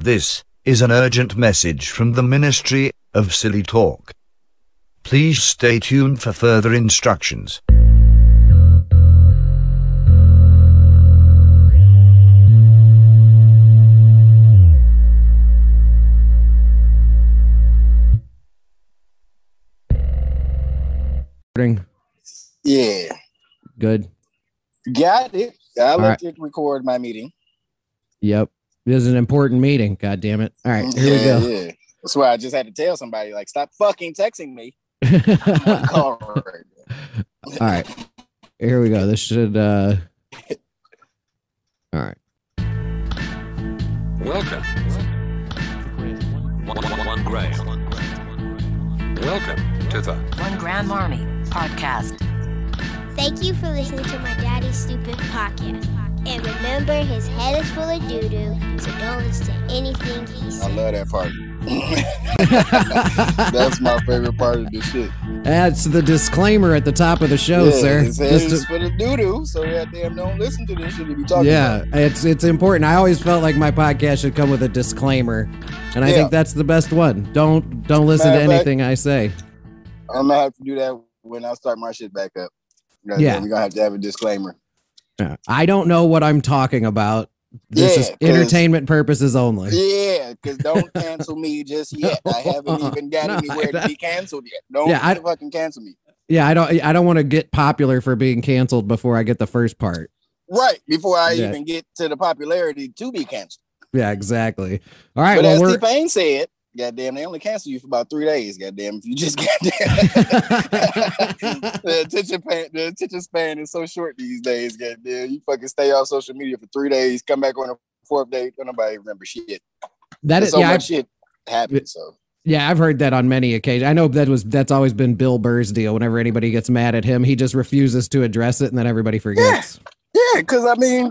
This is an urgent message from the Ministry of Silly Talk. Please stay tuned for further instructions. Yeah. Good. Got it. I let it record my meeting. Yep. This is an important meeting. God damn it. All right. Here we go. Yeah. That's why I just had to tell somebody, like, stop fucking texting me. All right. Here we go. This should. All right. Welcome. One Graham. Welcome to the One Graham Army podcast. Thank you for listening to my daddy's stupid podcast. And remember, his head is full of doo-doo, so don't listen to anything he says. I love that part. That's my favorite part of this shit. That's the disclaimer at the top of the show, sir. His head is full of doo-doo, so goddamn don't listen to this shit if you talking about it. It's important. I always felt like my podcast should come with a disclaimer, and I think that's the best one. Don't listen to anything I say. I'm going to have to do that when I start my shit back up. Yeah, we're gonna have to have a disclaimer. I don't know what I'm talking about. This is entertainment purposes only. Yeah, because don't cancel me just yet. I haven't even got anywhere to be canceled yet. Don't fucking cancel me. Yeah, I don't want to get popular for being canceled before I get the first part. Right, before I even get to the popularity to be canceled. Yeah, exactly. All right. But well, as T-Pain said, goddamn, they only cancel you for about 3 days. Goddamn, if you just the attention span is so short these days. Goddamn, you fucking stay off social media for 3 days, come back on the fourth day, don't nobody remember shit. That is so much shit happens. So yeah, I've heard that on many occasions. I know that's always been Bill Burr's deal. Whenever anybody gets mad at him, he just refuses to address it, and then everybody forgets. Yeah, because I mean.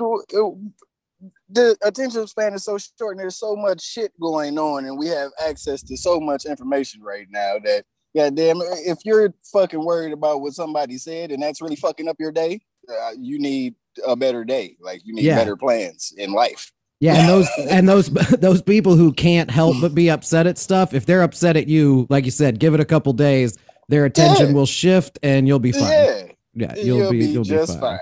The attention span is so short and there's so much shit going on and we have access to so much information right now that goddamn, if you're fucking worried about what somebody said and that's really fucking up your day, you need a better day. Like you need better plans in life. Yeah. And those people who can't help but be upset at stuff, if they're upset at you, like you said, give it a couple days, their attention will shift and you'll be fine. Yeah. You'll be just fine.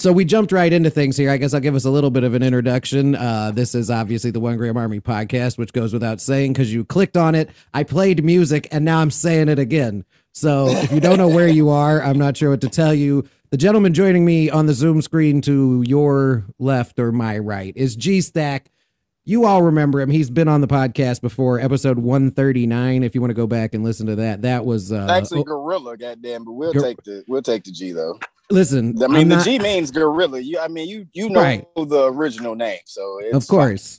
So we jumped right into things here. I guess I'll give us a little bit of an introduction. This is obviously the One Graham Army podcast, which goes without saying because you clicked on it. I played music and now I'm saying it again. So if you don't know where you are, I'm not sure what to tell you. The gentleman joining me on the Zoom screen to your left or my right is G Stack. You all remember him. He's been on the podcast before, episode 139. If you want to go back and listen to that, that was actually Gorilla. Goddamn, but we'll take the G though. Listen, I mean the G means gorilla. You know right. The original name, so it's of course.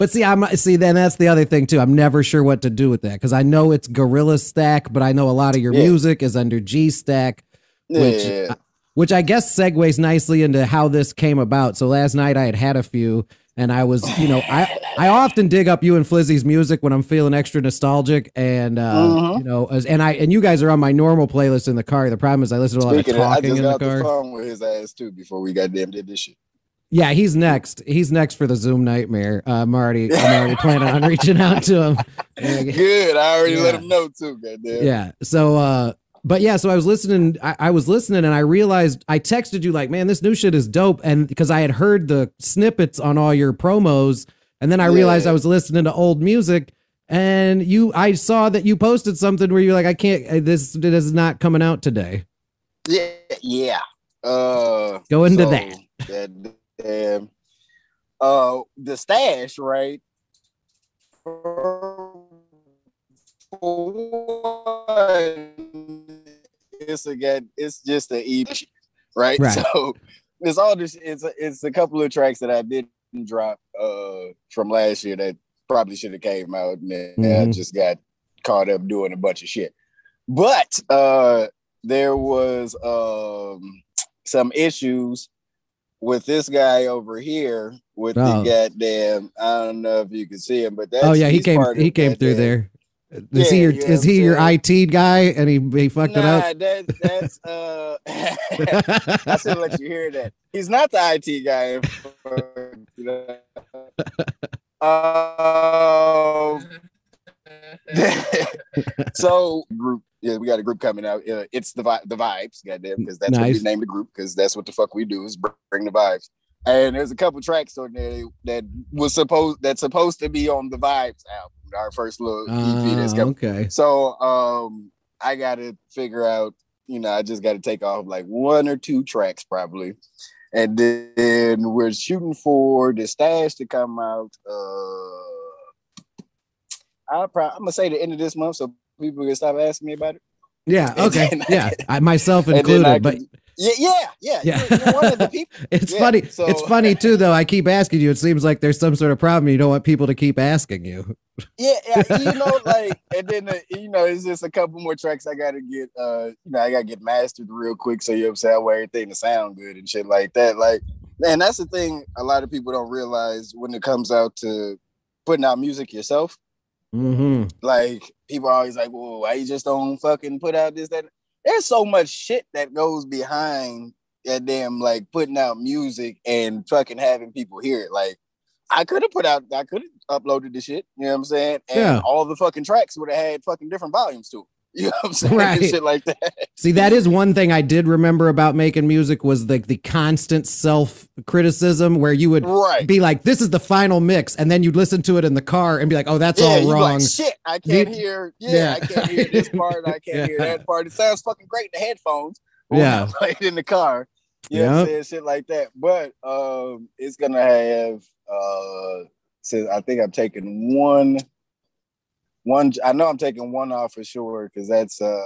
But see, then that's the other thing too. I'm never sure what to do with that because I know it's Gorilla Stack, but I know a lot of your music is under G Stack, which I guess segues nicely into how this came about. So last night I had a few. And I was, I often dig up you and Flizzy's music when I'm feeling extra nostalgic, and and you guys are on my normal playlist in the car. The problem is I listen to a lot of talking in the car. I just got the phone with his ass too before we goddamn did this shit. Yeah, he's next. He's next for the Zoom nightmare. I'm already planning on reaching out to him. Good, I already let him know too. Goddamn. Yeah. So. But yeah, so I was listening. I was listening and I realized I texted you like, man, this new shit is dope. And because I had heard the snippets on all your promos. And then I realized I was listening to old music and I saw that you posted something where you're like, I can't, this is not coming out today. Yeah. Yeah. Go into that. The Stash, right? It's just an EP, right? So it's all just it's a couple of tracks that I didn't drop from last year that probably should have came out, and I just got caught up doing a bunch of shit. But there was some issues with this guy over here with the goddamn. I don't know if you can see him, but that's he came through there. Is he your IT guy and he fucked it up? That's I should let you hear that. He's not the IT guy. So group, yeah, we got a group coming out. It's the Vibes, goddamn, because that's what we named the group, because that's what the fuck we do is bring the vibes. And there's a couple tracks on there that was supposed to be on the Vibes album, our first little EP that's coming. Okay. So I got to figure out, you know, I just got to take off like one or two tracks probably. And then we're shooting for The Stash to come out. I'm gonna say the end of this month, so people can stop asking me about it. Yeah. Okay. Yeah. I myself included, but. Yeah. You're one of the people. It's funny. So. It's funny too, though. I keep asking you. It seems like there's some sort of problem. You don't want people to keep asking you. Yeah. You know, like, and then you know, it's just a couple more tracks I gotta get. You know, I gotta get mastered real quick. So you know, that way everything to sound good and shit like that. Like, man, that's the thing. A lot of people don't realize when it comes out to putting out music yourself. Mm-hmm. Like, people are always like, "Well, why you just don't fucking put out this that." There's so much shit that goes behind that damn, like, putting out music and fucking having people hear it. Like, I could have uploaded this shit, you know what I'm saying? And all the fucking tracks would have had fucking different volumes to it. You know what I'm saying? Right. Shit like that. See, that is one thing I did remember about making music was the constant self-criticism where you would be like, this is the final mix. And then you'd listen to it in the car and be like, oh, that's all wrong. Like, shit, I can't hear. I can't hear this part. I can't hear that part. It sounds fucking great in the headphones. Yeah. Like in the car. You know what I'm saying? Shit like that. But it's going to have, since I think I'm taking one, I know I'm taking one off for sure because that's the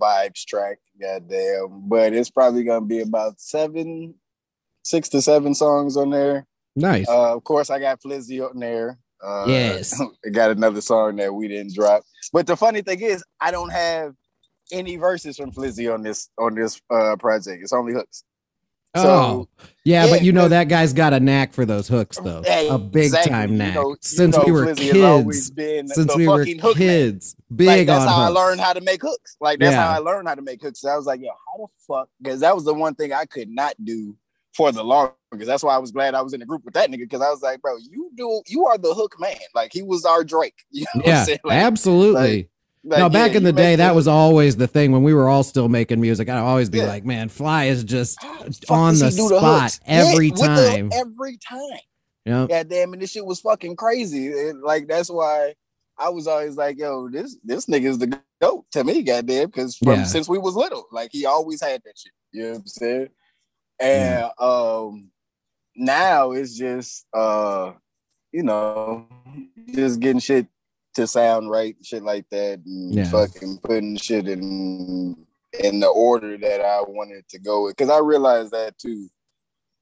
Vibes track, goddamn. But it's probably gonna be about 6 to 7 songs on there. Nice. Of course, I got Flizzy on there. Yes. I got another song that we didn't drop. But the funny thing is, I don't have any verses from Flizzy on this project. It's only hooks. So, but you know that guy's got a knack for those hooks, though. A big time knack. Since we were kids, big on hooks. That's how I learned how to make hooks. Like, that's how I learned how to make hooks. So I was like, yo, how the fuck? Because that was the one thing I could not do for the longest. Because that's why I was glad I was in the group with that nigga. Because I was like, bro, you are the hook man. Like, he was our Drake. You know what I'm saying? Like, absolutely. Back in the day, that was always the thing when we were all still making music. I'd always be like, man, Fly is just on the spot every time. Every time. Yeah. Goddamn, and this shit was fucking crazy. And, like, that's why I was always like, yo, this nigga's the GOAT to me, goddamn, because since we was little, like, he always had that shit. You know what I'm saying? And now it's just, you know, just getting shit to sound right and shit like that, and fucking putting shit in the order that I wanted to go with. Because I realized that too.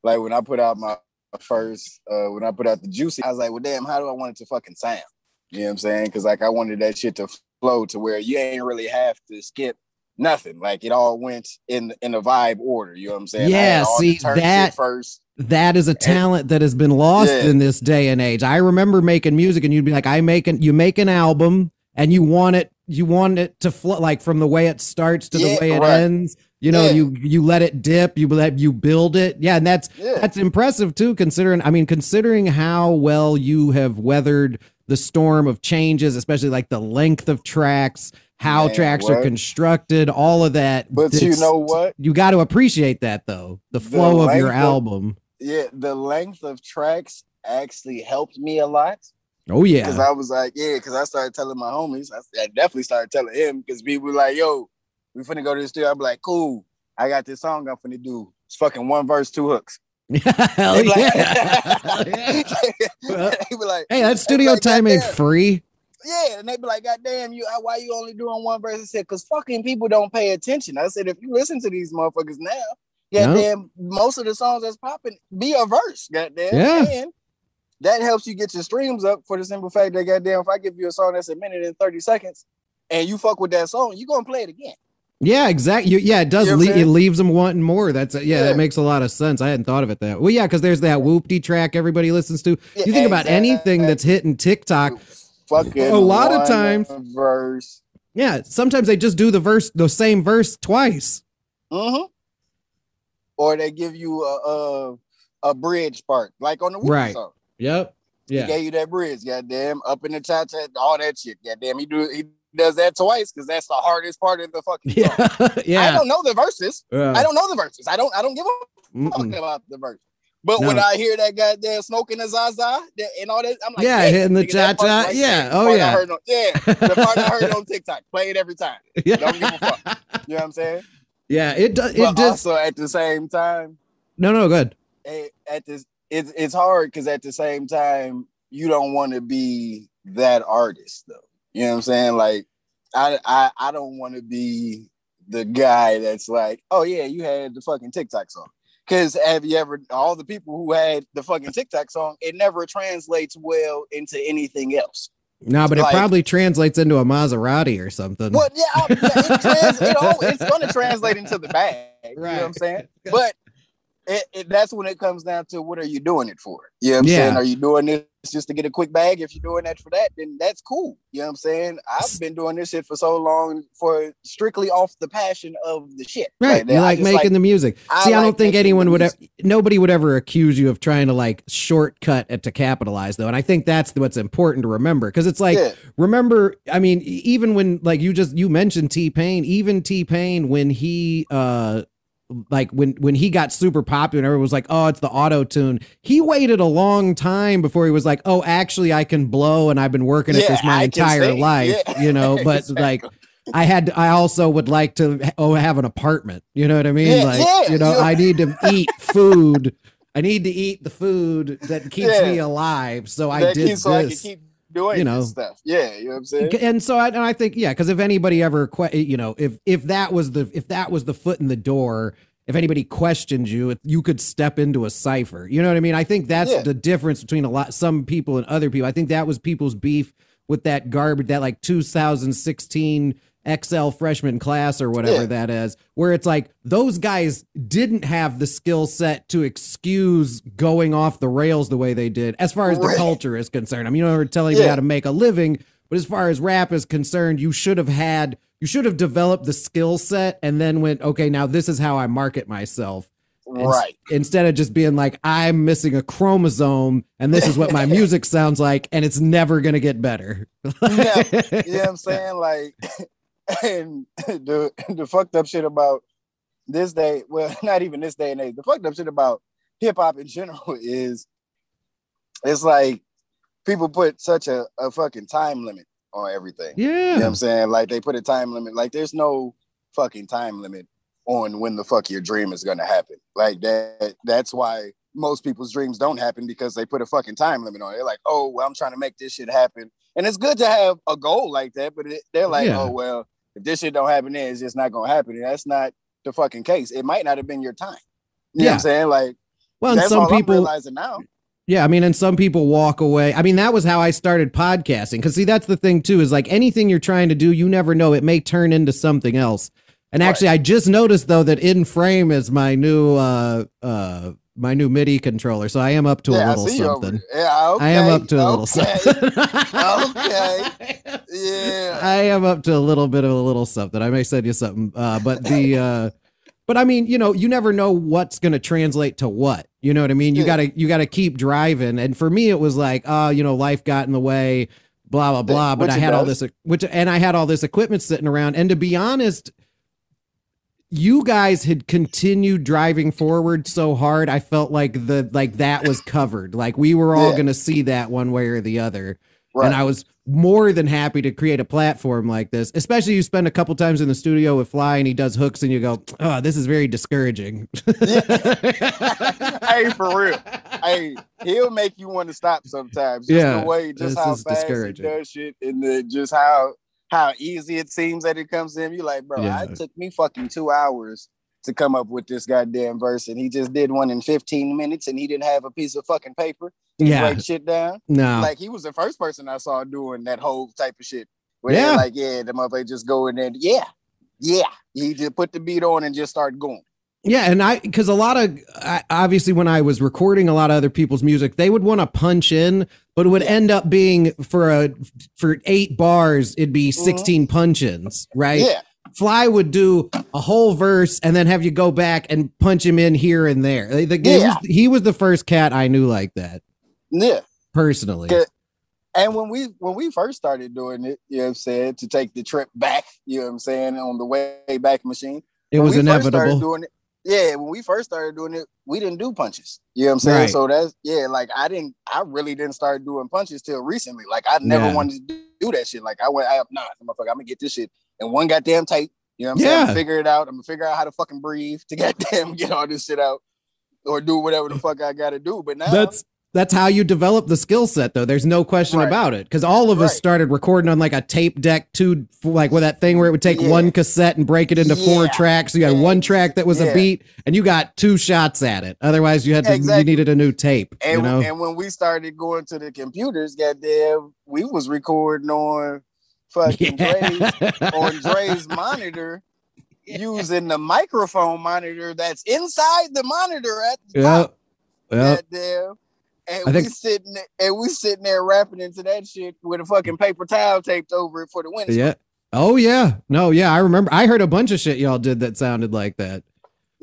Like, when I put out my first, when I put out the Juicy, I was like, well, damn, how do I want it to fucking sound? You know what I'm saying? Because, like, I wanted that shit to flow to where you ain't really have to skip nothing. Like, it all went in a vibe order. You know what I'm saying? Yeah, see, that first. That is a talent that has been lost in this day and age. I remember making music and you'd be like, you make an album and you want it to flow, like, from the way it starts to the way it ends, you know, you let it dip, you build it. Yeah. And that's impressive too, considering how well you have weathered the storm of changes, especially like the length of tracks, how tracks are constructed, all of that. But you know what? You got to appreciate that, though. The flow of your album. Yeah, the length of tracks actually helped me a lot. Oh, yeah. Because I was like, because I started telling my homies. I definitely started telling him because people were like, yo, we finna go to the studio. I'm like, cool. I got this song I'm finna do. It's fucking one verse, two hooks. Hell yeah. They be like, hey, that studio time ain't free. Yeah, and they'd be like, God damn, why you only doing one verse? I said, because fucking people don't pay attention. I said, if you listen to these motherfuckers now, goddamn, most of the songs that's popping be a verse, goddamn. Yeah. And that helps you get your streams up for the simple fact that, goddamn, if I give you a song that's 1 minute and 30 seconds and you fuck with that song, you're going to play it again. Yeah, exactly. It does. It leaves them wanting more. That's that makes a lot of sense. I hadn't thought of it that way. Well, yeah, because there's that whoop-dee track everybody listens to. You think about anything that's hitting TikTok. A lot of times verse. Yeah, sometimes they just do the same verse twice. Mm-hmm. Or they give you a bridge part, like on the Whoop song. Yep. Yeah. He gave you that bridge, goddamn, up in the cha-cha, all that shit, goddamn. He does that twice because that's the hardest part of the fucking song. Yeah. I don't know the verses. I don't give a fuck about the verse. But when I hear that goddamn smoking the zaza and all that, I'm like, yeah, hey, hitting the cha-cha, right yeah, there, oh yeah, the part I heard on TikTok, play it every time. Yeah. Don't give a fuck. You know what I'm saying? Yeah, it does. But also at the same time, no, good. At this, it's hard because at the same time, you don't want to be that artist though. You know what I'm saying? Like, I don't want to be the guy that's like, oh yeah, you had the fucking TikTok song. Because have you ever, all the people who had the fucking TikTok song, it never translates well into anything else. No, but like, it probably translates into a Maserati or something. Well, yeah, it's going to translate into the bag. Right. You know what I'm saying? But that's when it comes down to what are you doing it for? You know what I'm saying? Are you doing this just to get a quick bag? If you're doing that for that, then that's cool. You know what I'm saying? I've been doing this shit for so long for strictly off the passion of the shit. Right. You like making the music. See, I don't think anyone would ever, nobody would ever accuse you of trying to like shortcut it to capitalize though. And I think that's what's important to remember. Cause it's like, remember, I mean, even when like you mentioned T-Pain, even T-Pain when he, like when he got super popular and everyone was like, oh, it's the auto tune. He waited a long time before he was like, oh, actually I can blow and I've been working at this my entire life, you know, but exactly. Like I also would like to have an apartment. You know what I mean? You know, I need to eat food. I need to eat the food that keeps me alive. So that I did this. So I can keep doing this stuff. Yeah, you know what I'm saying? And so I think, yeah, because if anybody ever, you know, if that was the foot in the door, if anybody questioned you, you could step into a cipher. You know what I mean? I think that's the difference between some people and other people. I think that was people's beef with that garbage, that like 2016 XL freshman class or whatever that is, where it's like those guys didn't have the skill set to excuse going off the rails the way they did as far as the culture is concerned. I mean, you know, we're telling you how to make a living, but as far as rap is concerned, you should have developed the skill set and then went, okay, now this is how I market myself. Right. Instead of just being like, I'm missing a chromosome and this is what my music sounds like and it's never going to get better. You know what I'm saying? Like, and the fucked up shit about this day, well, not even this day and age, the fucked up shit about hip hop in general is it's like people put such a fucking time limit on everything. Yeah. You know what I'm saying? Like they put a time limit, like there's no fucking time limit on when the fuck your dream is gonna happen. Like that's why most people's dreams don't happen, because they put a fucking time limit on it. They're like, oh, well, I'm trying to make this shit happen. And it's good to have a goal like that, but they're like, oh, well, if this shit don't happen, then it's just not going to happen. And that's not the fucking case. It might not have been your time. You know what I'm saying? Like, well, that's all I'm realizing now. Yeah, I mean, and some people walk away. I mean, that was how I started podcasting. Because, see, that's the thing, too, is like anything you're trying to do, you never know. It may turn into something else. And actually, I just noticed, though, that In Frame is my new my new MIDI controller, so I am up to a little something. I am up to a little something. I am up to a little bit of a little something. I may send you something, but I mean, you know, you never know what's going to translate to what. You know what I mean? You gotta keep driving. And for me, it was like, oh, you know, life got in the way, blah blah blah. But I had all this equipment sitting around, and to be honest, you guys had continued driving forward so hard. I felt like that was covered. Like we were all going to see that one way or the other. Right. And I was more than happy to create a platform like this, especially you spend a couple times in the studio with Fly and he does hooks and you go, oh, this is very discouraging. Hey, for real. Hey, he'll make you want to stop sometimes. Just the way, just how fast he does shit and then just how easy it seems that it comes in. You're like, bro, it took me fucking 2 hours to come up with this goddamn verse, and he just did one in 15 minutes, and he didn't have a piece of fucking paper to break shit down. No. Like, he was the first person I saw doing that whole type of shit. Where they're like, the motherfucker just go in there, he just put the beat on and just start going. Yeah, and because a lot of, obviously when I was recording a lot of other people's music, they would want to punch in, but it would end up being for 8 bars, it'd be 16 punch-ins, right? Yeah. Fly would do a whole verse and then have you go back and punch him in here and there. He was the first cat I knew like that. Yeah. personally. And when we first started doing it, you know what I'm saying, to take the trip back, you know what I'm saying, on the way back machine. It was inevitable. When we first started doing it, we didn't do punches. You know what I'm saying? Right. So that's, like I really didn't start doing punches till recently. Like I never wanted to do that shit. Like I'm gonna get this shit in one goddamn tape. You know what I'm saying? I'm gonna figure it out. I'm gonna figure out how to fucking breathe to goddamn get all this shit out or do whatever the fuck I gotta do. But now that's how you develop the skill set, though. There's no question about it. Because all of us started recording on like a tape deck, with that thing where it would take one cassette and break it into four tracks. So you had one track that was a beat, and you got two shots at it. Otherwise, you had to you needed a new tape. And, and when we started going to the computers, goddamn, we was recording on fucking Dre's monitor. Using the microphone monitor that's inside the monitor at the top. Goddamn. And we sitting there rapping into that shit with a fucking paper towel taped over it for the windshield. Yeah. Oh yeah. No. Yeah. I remember. I heard a bunch of shit y'all did that sounded like that.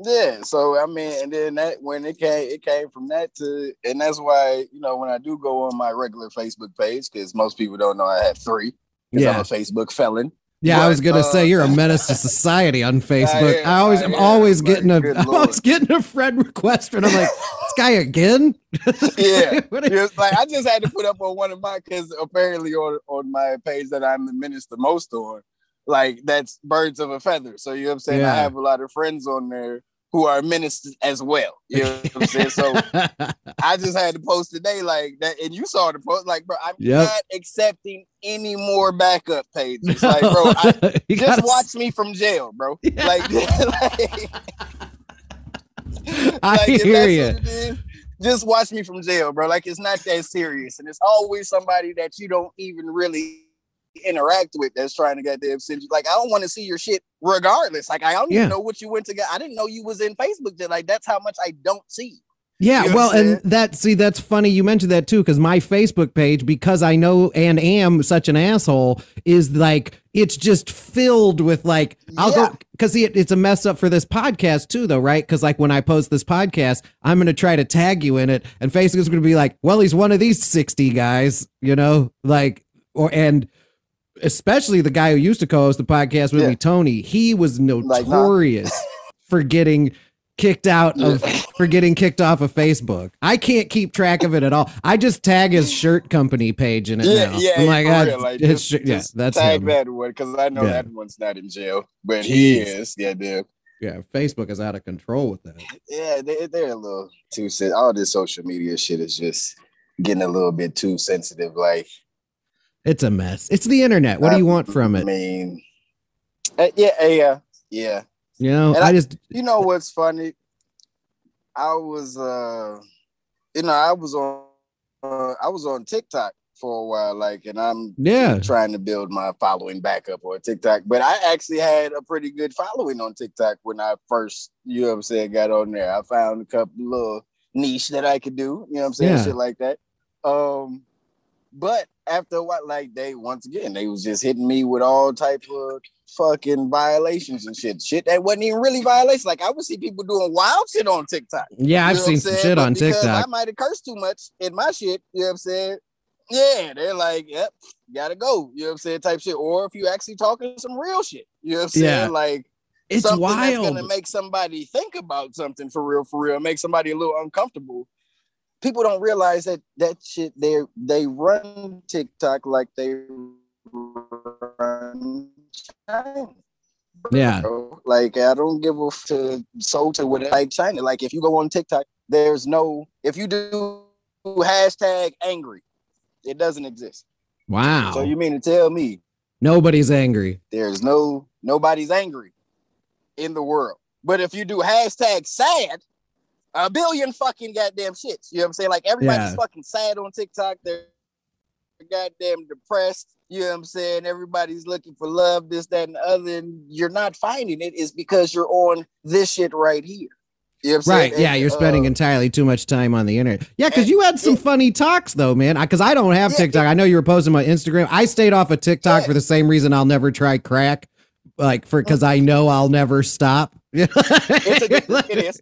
Yeah. So I mean, and then that when it came from that to, and that's why when I do go on my regular Facebook page, because most people don't know I have three. Yeah. I'm a Facebook felon. Yeah, but I was gonna say you're a menace to society on Facebook. I'm always getting a friend request, and I'm like, this guy again. I just had to put up on one of my, because apparently on my page that I'm the menace the most on, like that's birds of a feather. So you know what I'm saying? Yeah. I have a lot of friends on there who are menaces as well. You know what I'm saying? So I just had to post today like that. And you saw the post, like, bro, I'm not accepting any more backup pages. No. Like, bro, just watch me from jail, bro. Yeah. I hear you. Just watch me from jail, bro. Like, it's not that serious. And it's always somebody that you don't even really interact with that's trying to get them send you. Like, I don't want to see your shit regardless. Like, I don't even know what you went to get. I didn't know you was in Facebook. Like, that's how much I don't see. Yeah, well, and that's funny you mentioned that too, because my Facebook page, because I know and am such an asshole, is like, it's just filled with like, I'll go, because it's a mess up for this podcast too, though, right? Because like when I post this podcast, I'm going to try to tag you in it, and Facebook's going to be like, well, he's one of these 60 guys, and especially the guy who used to co-host the podcast with me, Tony, he was notorious for getting kicked off of Facebook. I can't keep track of it at all. I just tag his shirt company page in it now. Yeah, I'm like that's tag him. That one, because I know that one's not in jail, but he is. Yeah, dude. Yeah, Facebook is out of control with that. Yeah, they're a little too sensitive. All this social media shit is just getting a little bit too sensitive. Like, it's a mess. It's the internet. What do you want from it? I mean, yeah. You know what's funny? I was, I was on TikTok for a while, like, and I'm trying to build my following back up on TikTok. But I actually had a pretty good following on TikTok when I first, you know what I'm saying, got on there. I found a couple little niche that I could do, you know what I'm saying, shit like that. But after a while, like, they was just hitting me with all type of fucking violations and shit that wasn't even really violations. Like, I would see people doing wild shit on TikTok. Yeah, I've seen some shit on TikTok. I might have cursed too much in my shit, you know what I'm saying? Yeah, they're like, yep, gotta go, you know what I'm saying, type shit. Or if you actually talking some real shit, you know what I'm saying? Like, it's something wild. That's gonna make somebody think about something for real, make somebody a little uncomfortable. People don't realize that shit, they run TikTok like they run China. Yeah. Like, I don't give a soul to what like China. Like, if you go on TikTok, if you do #angry, it doesn't exist. Wow. So you mean to tell me nobody's angry? There's nobody's angry in the world. But if you do #sad, a billion fucking goddamn shits. You know what I'm saying? Like, everybody's fucking sad on TikTok. They're goddamn depressed. You know what I'm saying? Everybody's looking for love, this, that, and the other. And you're not finding it is because you're on this shit right here. You know what I'm saying? Right. Yeah. And, you're spending entirely too much time on the internet. Yeah. Because you had some funny talks, though, man. Because I don't have TikTok. I know you were posting on Instagram. I stayed off of TikTok for the same reason I'll never try crack. Like, because I know I'll never stop. It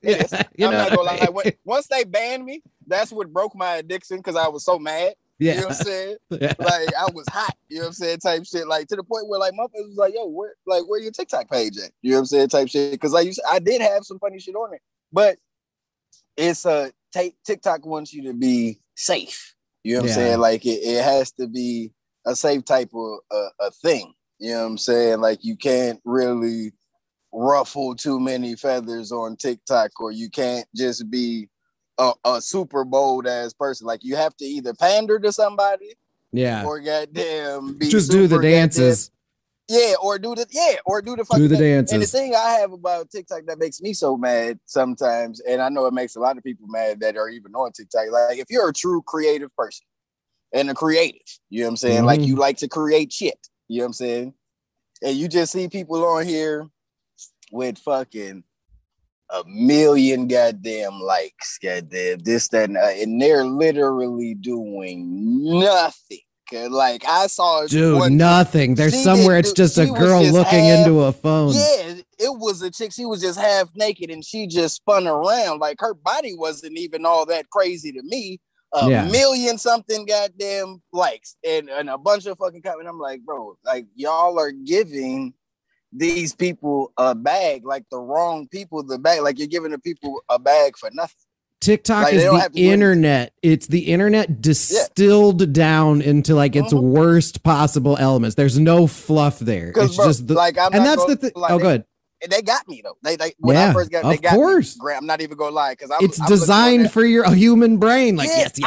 is. I'm not gonna lie. Once they banned me, that's what broke my addiction, because I was so mad. Yeah. You know what I'm saying? Yeah. Like, I was hot, you know what I'm saying, type shit. Like, to the point where, like, my friends was like, yo, where your TikTok page at? You know what I'm saying, type shit. Because I did have some funny shit on it. But it's TikTok wants you to be safe. You know what I'm saying? Like, it has to be a safe type of a thing. You know what I'm saying? Like, you can't really ruffle too many feathers on TikTok, or you can't just be a super bold ass person. Like, you have to either pander to somebody, or goddamn be just do the dances, or do the dances. And the thing I have about TikTok that makes me so mad sometimes, and I know it makes a lot of people mad that are even on TikTok. Like, if you're a true creative person and a creative, you know what I'm saying, like, you like to create shit, you know what I'm saying, and you just see people on here with fucking 1 million goddamn likes, goddamn this, that, and they're literally doing nothing. Like, I saw nothing. There's somewhere it's just a girl looking into a phone. Yeah, it was a chick. She was just half naked and she just spun around. Like, her body wasn't even all that crazy to me. 1 million something goddamn likes and a bunch of fucking comments. I'm like, bro, like, y'all are giving these people a bag, like the wrong people the bag. Like, you're giving the people a bag for nothing. TikTok, like, is the internet. It's the internet distilled down into, like, its worst possible elements. There's no fluff there. It's just the, like, I'm, and that's the thing. Like, good. They got me though. They when I first got, they got me. I'm not even gonna lie, because it's designed for your human brain. Like, yes.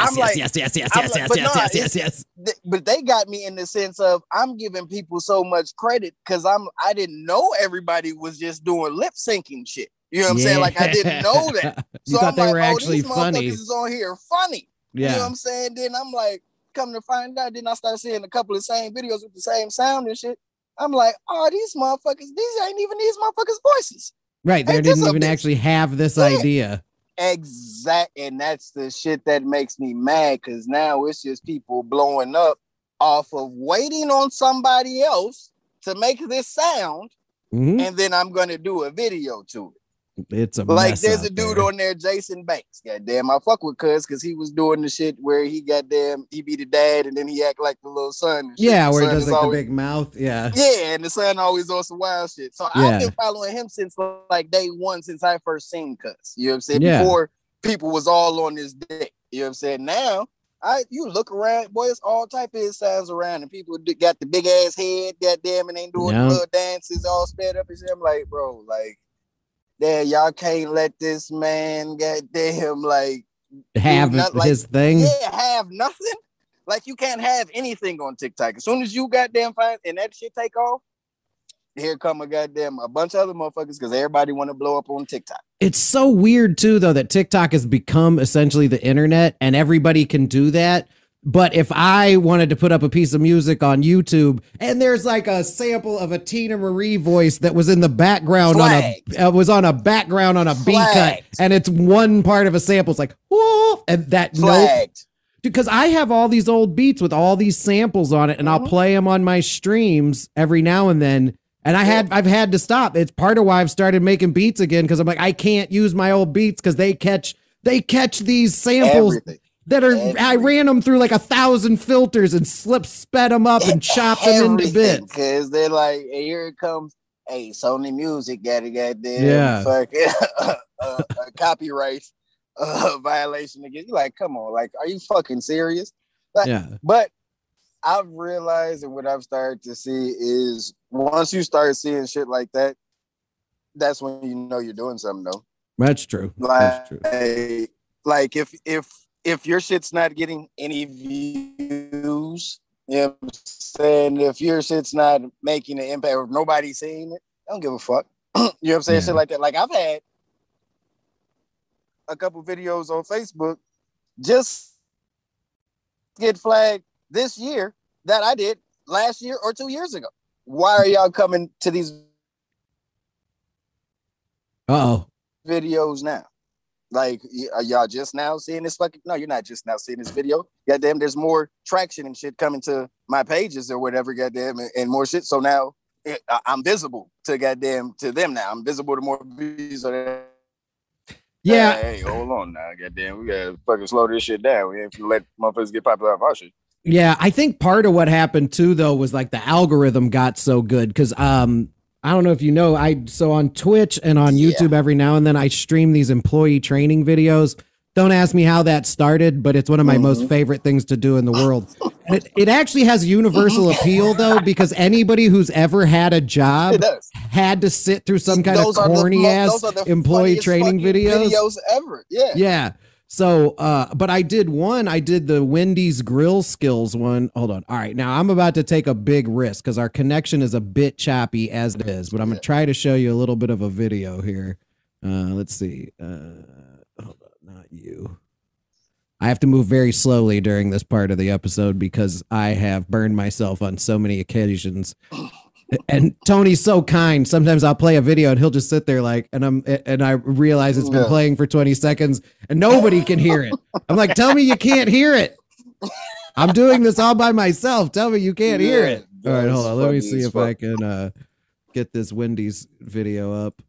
But they got me in the sense of, I'm giving people so much credit because I didn't know everybody was just doing lip syncing shit. You know what I'm saying? Like, I didn't know that. So you thought they were actually funny. These motherfuckers is on here funny. Yeah. You know what I'm saying? Then I'm like, come to find out, then I start seeing a couple of same videos with the same sound and shit. I'm like, oh, these motherfuckers, these ain't even these motherfuckers' voices. Right. They didn't even actually have this idea. Exactly. And that's the shit that makes me mad, because now it's just people blowing up off of waiting on somebody else to make this sound. Mm-hmm. And then I'm going to do a video to it. It's a like, there's a dude on there, Jason Banks. Goddamn, I fuck with cuz, because he was doing the shit where he goddamn, he be the dad and then he act like the little son. And shit. Yeah, where he does like always, the big mouth. Yeah. Yeah, and the son always on some wild shit. So I've been following him since like day one, since I first seen cuz. You know what I'm saying? Yeah. Before people was all on this dick. You know what I'm saying? Now you look around, boy, it's all type of signs around, and people got the big ass head, goddamn, and ain't doing the little dances, all sped up and shit. I'm like, bro, like, damn, y'all can't let this man, goddamn, like, have his thing. Yeah, have nothing. Like, you can't have anything on TikTok. As soon as you goddamn find and that shit take off, here come a bunch of other motherfuckers, because everybody want to blow up on TikTok. It's so weird too, though, that TikTok has become essentially the internet, and everybody can do that. But if I wanted to put up a piece of music on YouTube and there's like a sample of a Tina Marie voice that was in the background on a B cut, and it's one part of a sample, it's like, whoa, and that because I have all these old beats with all these samples on it, and I'll play them on my streams every now and then. And I've had to stop. It's part of why I've started making beats again, because I'm like, I can't use my old beats because they catch these samples. Everything. That are everything. I ran them through like 1,000 filters and sped them up and chopped them into bits. Because they're like, hey, here it comes. Hey, Sony Music got a goddamn fucking copyright violation again. You're like, come on, like, are you fucking serious? Like, but I've realized, and what I've started to see is, once you start seeing shit like that, that's when you know you're doing something, though. That's true. Like, that's true. Like if your shit's not getting any views, you know what I'm saying? If your shit's not making an impact, if nobody's seeing it, I don't give a fuck. You know what I'm saying? Yeah. Shit like that. Like, I've had a couple videos on Facebook just get flagged this year that I did last year or 2 years ago. Why are y'all coming to these videos now? Like, are y'all just now seeing this fucking? No, you're not just now seeing this video. Goddamn, there's more traction and shit coming to my pages or whatever. Goddamn, and more shit. So now I'm visible to goddamn to them now. I'm visible to more views. Hey, hold on now, goddamn. We gotta fucking slow this shit down. We ain't let motherfuckers get popular off our shit. Yeah, I think part of what happened too, though, was like the algorithm got so good because I don't know if you know, so on Twitch and on YouTube every now and then I stream these employee training videos. Don't ask me how that started, but it's one of my most favorite things to do in the world. And it actually has universal appeal, though, because anybody who's ever had a job had to sit through some kind of corny-ass employee training videos ever. Yeah. Yeah. So, but I did the Wendy's grill skills one. Hold on. All right. Now I'm about to take a big risk because our connection is a bit choppy as it is, but I'm going to try to show you a little bit of a video here. Let's see. Hold on. Not you. I have to move very slowly during this part of the episode because I have burned myself on so many occasions. And Tony's so kind. Sometimes I'll play a video and he'll just sit there like, and I realize it's been playing for 20 seconds and nobody can hear it. I'm like, tell me you can't hear it. I'm doing this all by myself. Tell me you can't hear it. All right, hold on. Let me see if I can get this Wendy's video up.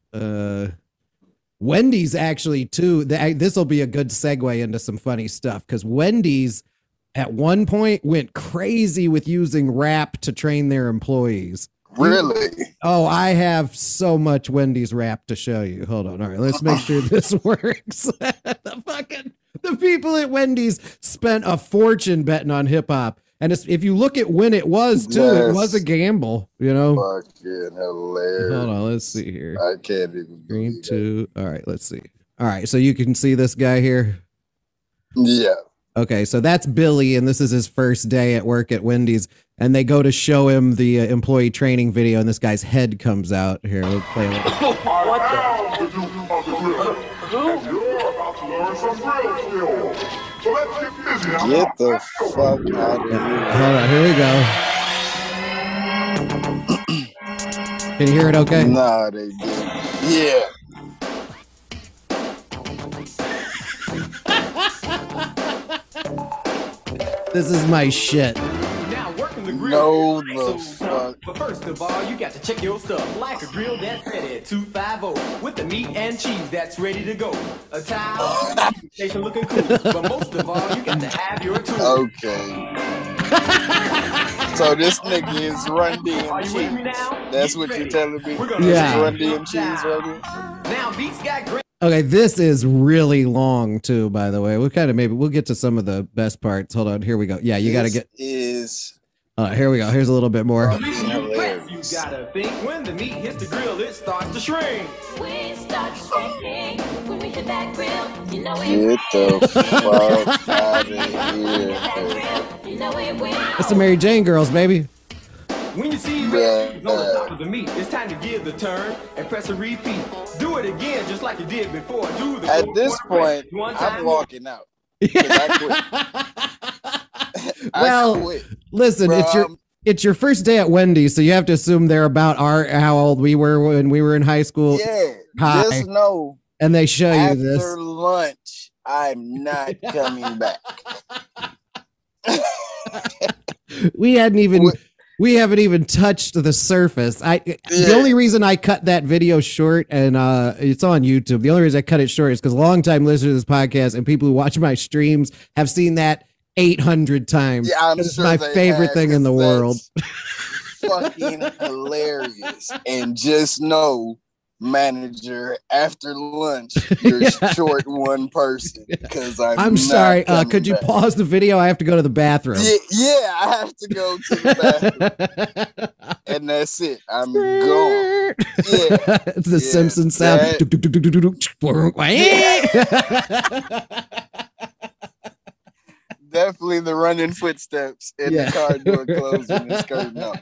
Wendy's actually too. This will be a good segue into some funny stuff because Wendy's at one point went crazy with using rap to train their employees. Really? Oh, I have so much Wendy's rap to show you. Hold on. All right, let's make sure this works. The people at Wendy's spent a fortune betting on hip hop. And if you look at when it was, too, it was a gamble, you know? Fucking hilarious. Hold on, let's see here. I can't even believe it. Two. All right, let's see. All right, so you can see this guy here? Yeah. Okay, so that's Billy, and this is his first day at work at Wendy's. And they go to show him the employee training video, and this guy's head comes out. Here, let's play it. What the? You're about to learn some real skills. So let's get busy. Get the fuck out of here. Hold on, here we go. Can you hear it okay? Nah, they didn't. Yeah. This is my shit. No, the fuck. But first of all, you got to check your stuff. Like a grill that's ready at 250 with the meat and cheese that's ready to go. A towel, station looking cool. But most of all, you got to have your tools. Okay. So this nigga is Run DMC. That's what you're telling me. Yeah. Run DMC's right here. Now beats got great. Okay, this is really long too. By the way, we'll get to some of the best parts. Hold on, here we go. Yeah, you got to get. Here we go. Here's a little bit more. You gotta think when the meat hits the grill, it starts to shrink. We start shrinking when we hit that grill. You know it. Get the fuck out of here. It's the Mary Jane Girls, baby. When you see red on the top of the meat, it's time to give the turn and press a repeat. Do it again, just like you did before. Do the at this point, I'm walking out. Well, listen, it's your first day at Wendy's, so you have to assume they're about how old we were when we were in high school. Yeah, just know. And they show you this. After lunch, I'm not coming back. We haven't even touched the surface. The only reason I cut that video short, and it's on YouTube, the only reason I cut it short is because longtime listeners to this podcast and people who watch my streams have seen that 800 times. Yeah, it's my favorite thing in the world. Fucking hilarious. And just know, manager, after lunch, you're short one person because I'm sorry. Could you pause the video? I have to go to the bathroom. Yeah, I have to go to the bathroom, and that's it. I'm gone. Yeah, it's the Simpsons sound. Definitely the running footsteps and the car door closing this curtain up.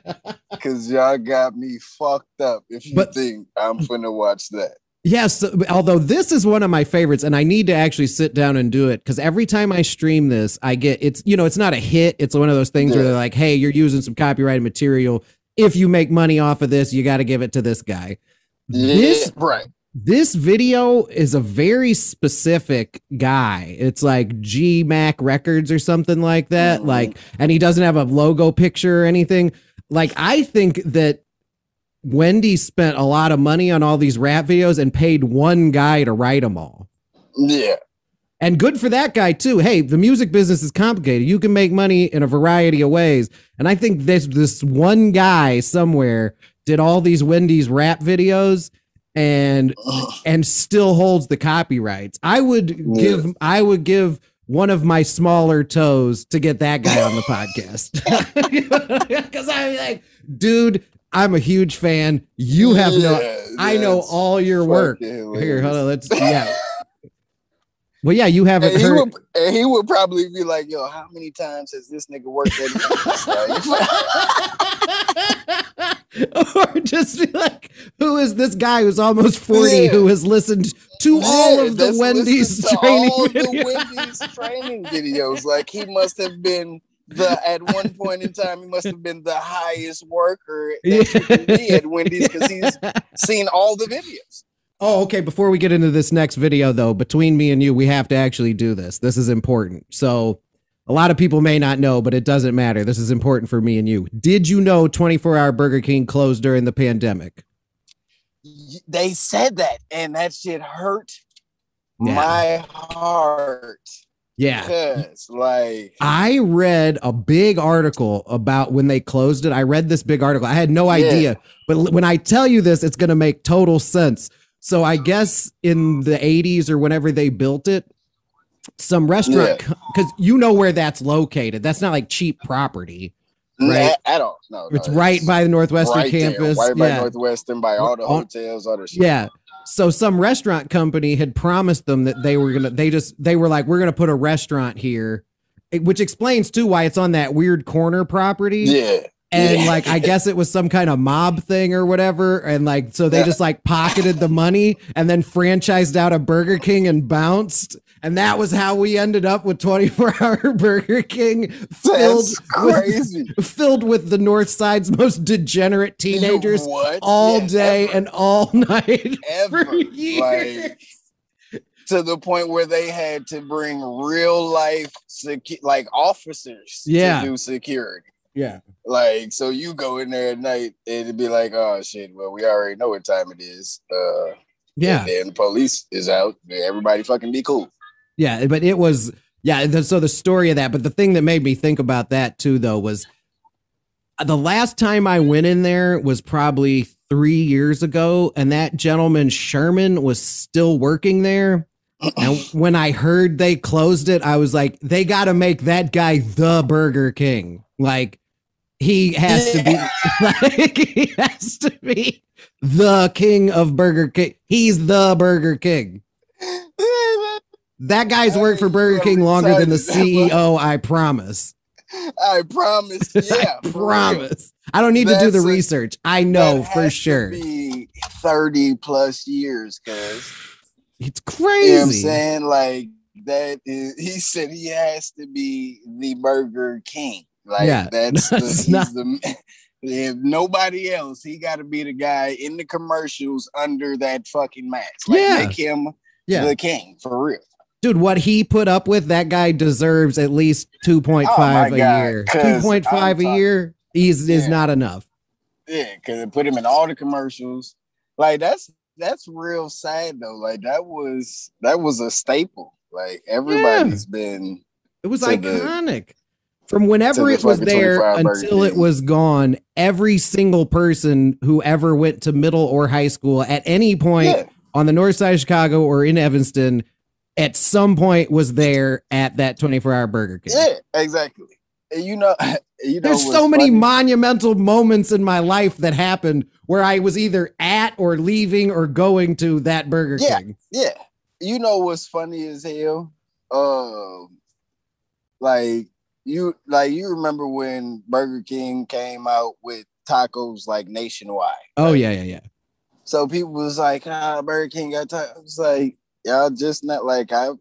Because y'all got me fucked up if you think I'm finna watch that. Yes, although this is one of my favorites, and I need to actually sit down and do it because every time I stream this, I get it's not a hit. It's one of those things where they're like, hey, you're using some copyrighted material. If you make money off of this, you got to give it to this guy. Yeah, This video is a very specific guy. It's like G Mac Records or something like that. Like, and he doesn't have a logo picture or anything. Like, I think that Wendy spent a lot of money on all these rap videos and paid one guy to write them all. Yeah. And good for that guy, too. Hey, the music business is complicated. You can make money in a variety of ways. And I think this one guy somewhere did all these Wendy's rap videos and still holds the copyrights. I would give one of my smaller toes to get that guy on the podcast. Because I'm like, dude, I'm a huge fan. You have I know all your work. Here, hold on. Well, yeah, you haven't heard. He would probably be like, yo, how many times has this nigga worked at? Or just be like, who is this guy who's almost 40 who has listened to all of the Wendy's training videos? Like, he must have been at one point in time, he must have been the highest worker that you can be at Wendy's because he's seen all the videos. Oh, okay. Before we get into this next video, though, between me and you, we have to actually do this. This is important. So a lot of people may not know, but it doesn't matter. This is important for me and you. Did you know 24-hour Burger King closed during the pandemic? They said that, and that shit hurt my heart. Yeah. Because, like, I read a big article about when they closed it. I read this big article. I had no idea. But when I tell you this, it's going to make total sense. So I guess in the 80s or whenever they built it, some restaurant, because you know where that's located. That's not like cheap property, right? At all. No, it's right by the Northwestern campus. Right by Northwestern, by all the hotels, all the shit. Yeah. So some restaurant company had promised them that they were like, we're going to put a restaurant here, which explains too why it's on that weird corner property. Yeah. And like, I guess it was some kind of mob thing or whatever. And like, so they just like pocketed the money and then franchised out a Burger King and bounced. And that was how we ended up with 24-hour Burger King filled with the North Side's most degenerate teenagers all day and all night for years. Like, to the point where they had to bring real life, officers to do security. Yeah. Like, so you go in there at night, it'd be like, oh shit, well, we already know what time it is. And the police is out. Everybody fucking be cool. Yeah, but it was so the story of that, but the thing that made me think about that too, though, was the last time I went in there was probably 3 years ago, and that gentleman Sherman was still working there. And when I heard they closed it, I was like, they gotta make that guy the Burger King. Like, he has to be the king of Burger King. He's the Burger King. That guy's worked for Burger King longer than the CEO, I promise. I promise. Yeah. I promise. I don't need to do the research. I know for sure. 30 plus years, cuz. It's crazy. You know what I'm saying? Like, that is, he said he has to be the Burger King. Like, if nobody else, he got to be the guy in the commercials under that fucking mask. Like, make him the king for real. Dude, what he put up with, that guy deserves at least 2.5 year. 2.5 a year is not enough. Yeah, because they put him in all the commercials. Like, that's real sad, though. Like, that was a staple. Like, everybody's been. It was iconic. From whenever it was there until it was gone, every single person who ever went to middle or high school at any point on the north side of Chicago or in Evanston at some point was there at that 24-hour Burger King. Yeah, exactly. And you know there's so many monumental moments in my life that happened where I was either at or leaving or going to that Burger King. Yeah. You know what's funny as hell? You remember when Burger King came out with tacos like nationwide? Oh, yeah. So people was like, Burger King got tacos. I was like, y'all just not like I've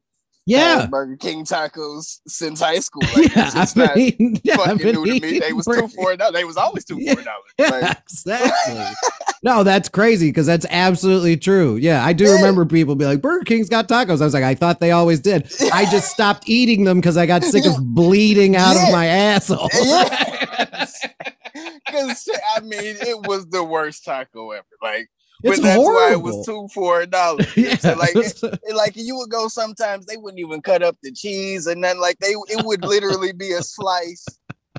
had Burger King tacos since high school. Like, it's not fucking new to me. They was $2 for $1. They was always $2 for $1. Like, exactly. No, that's crazy because that's absolutely true. Yeah, I do remember people be like, Burger King's got tacos. I was like, I thought they always did. I just stopped eating them because I got sick of bleeding out of my asshole. Because I mean, it was the worst taco ever. Like, But that's horrible. Why it was two for $1. Yeah. So like, like you would go sometimes, they wouldn't even cut up the cheese and nothing like it would literally be a slice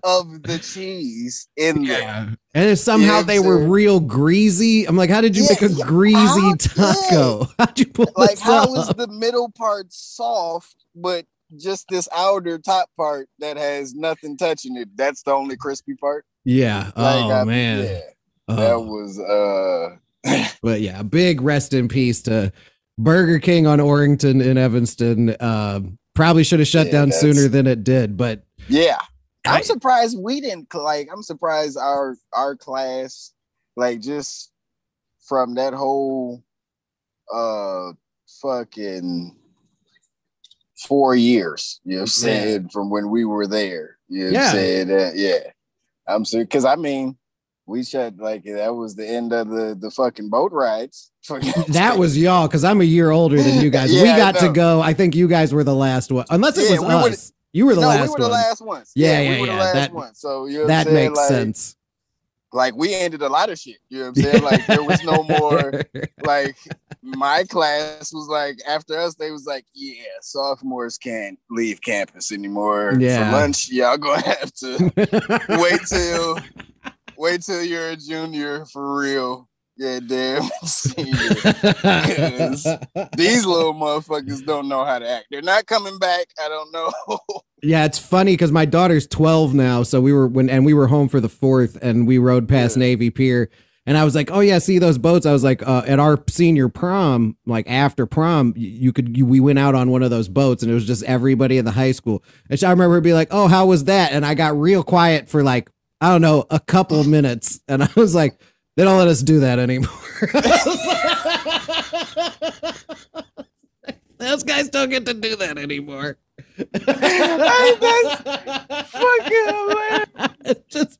of the cheese in there. Yeah. And if somehow they were real greasy, I'm like, how did you make a greasy taco? How'd you pull like, how is the middle part soft, but just this outer top part that has nothing touching it? That's the only crispy part. Yeah. Like, oh, man. Yeah. That was but yeah, big rest in peace to Burger King on Orrington in Evanston. Probably should have shut down sooner than it did, but yeah, I'm surprised we didn't I'm surprised our class, like just from that whole fucking 4 years, you know what I'm saying, from when we were there, you know what I'm saying? I'm serious, because I mean, we shut, like, that was the end of the fucking boat rides. That was y'all, because I'm a year older than you guys. Yeah, we got to go. I think you guys were the last one. Unless it was us. You were the last one. No, we were the last ones. Yeah, we were the last ones. So, you know what I'm saying? That makes sense. Like, we ended a lot of shit. You know what I'm saying? Like, there was no more, like, my class was like, after us, they was like, yeah, sophomores can't leave campus anymore. Yeah. For lunch, y'all gonna have to wait till you're a junior for real. Yeah, damn. These little motherfuckers don't know how to act. They're not coming back. I don't know. Yeah, it's funny because my daughter's 12 now. So we were home for the 4th and we rode past Navy Pier. And I was like, oh, yeah, see those boats? I was like, at our senior prom, like after prom, we went out on one of those boats and it was just everybody in the high school. And so I remember being like, oh, how was that? And I got real quiet for like, I don't know, a couple of minutes. And I was like, they don't let us do that anymore. Those guys don't get to do that anymore. That's fucking hilarious. Just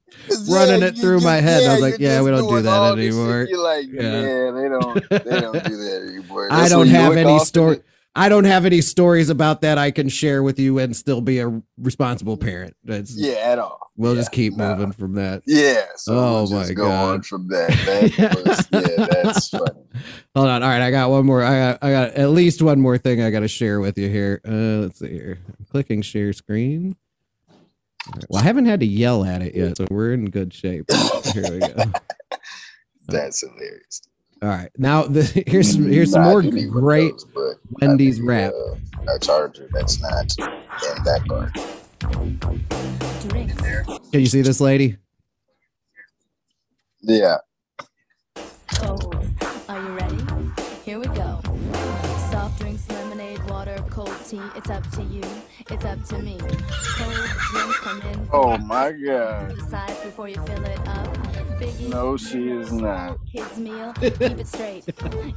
running it through my head. I was like, yeah, we don't do that anymore. You're like, yeah, they don't do that anymore. That's I don't have any stories about that I can share with you and still be a responsible parent. That's, at all. We'll just keep moving from that. Yeah. So we'll just go on from that. That's funny. Hold on. All right. I got one more. I got at least one more thing I got to share with you here. Let's see here. I'm clicking share screen. Right. Well, I haven't had to yell at it yet, so we're in good shape. Here we go. That's hilarious. All right, now here's some more great Wendy's rap. Our charger, that's not in that part. Can you see this lady? Yeah. Oh, are you ready? Here we go. Soft drinks, lemonade, water, cold tea. It's up to you. It's up to me. Cold drinks come in. Oh my God. Decide before you fill it up. No, she is not. His meal, keep it straight.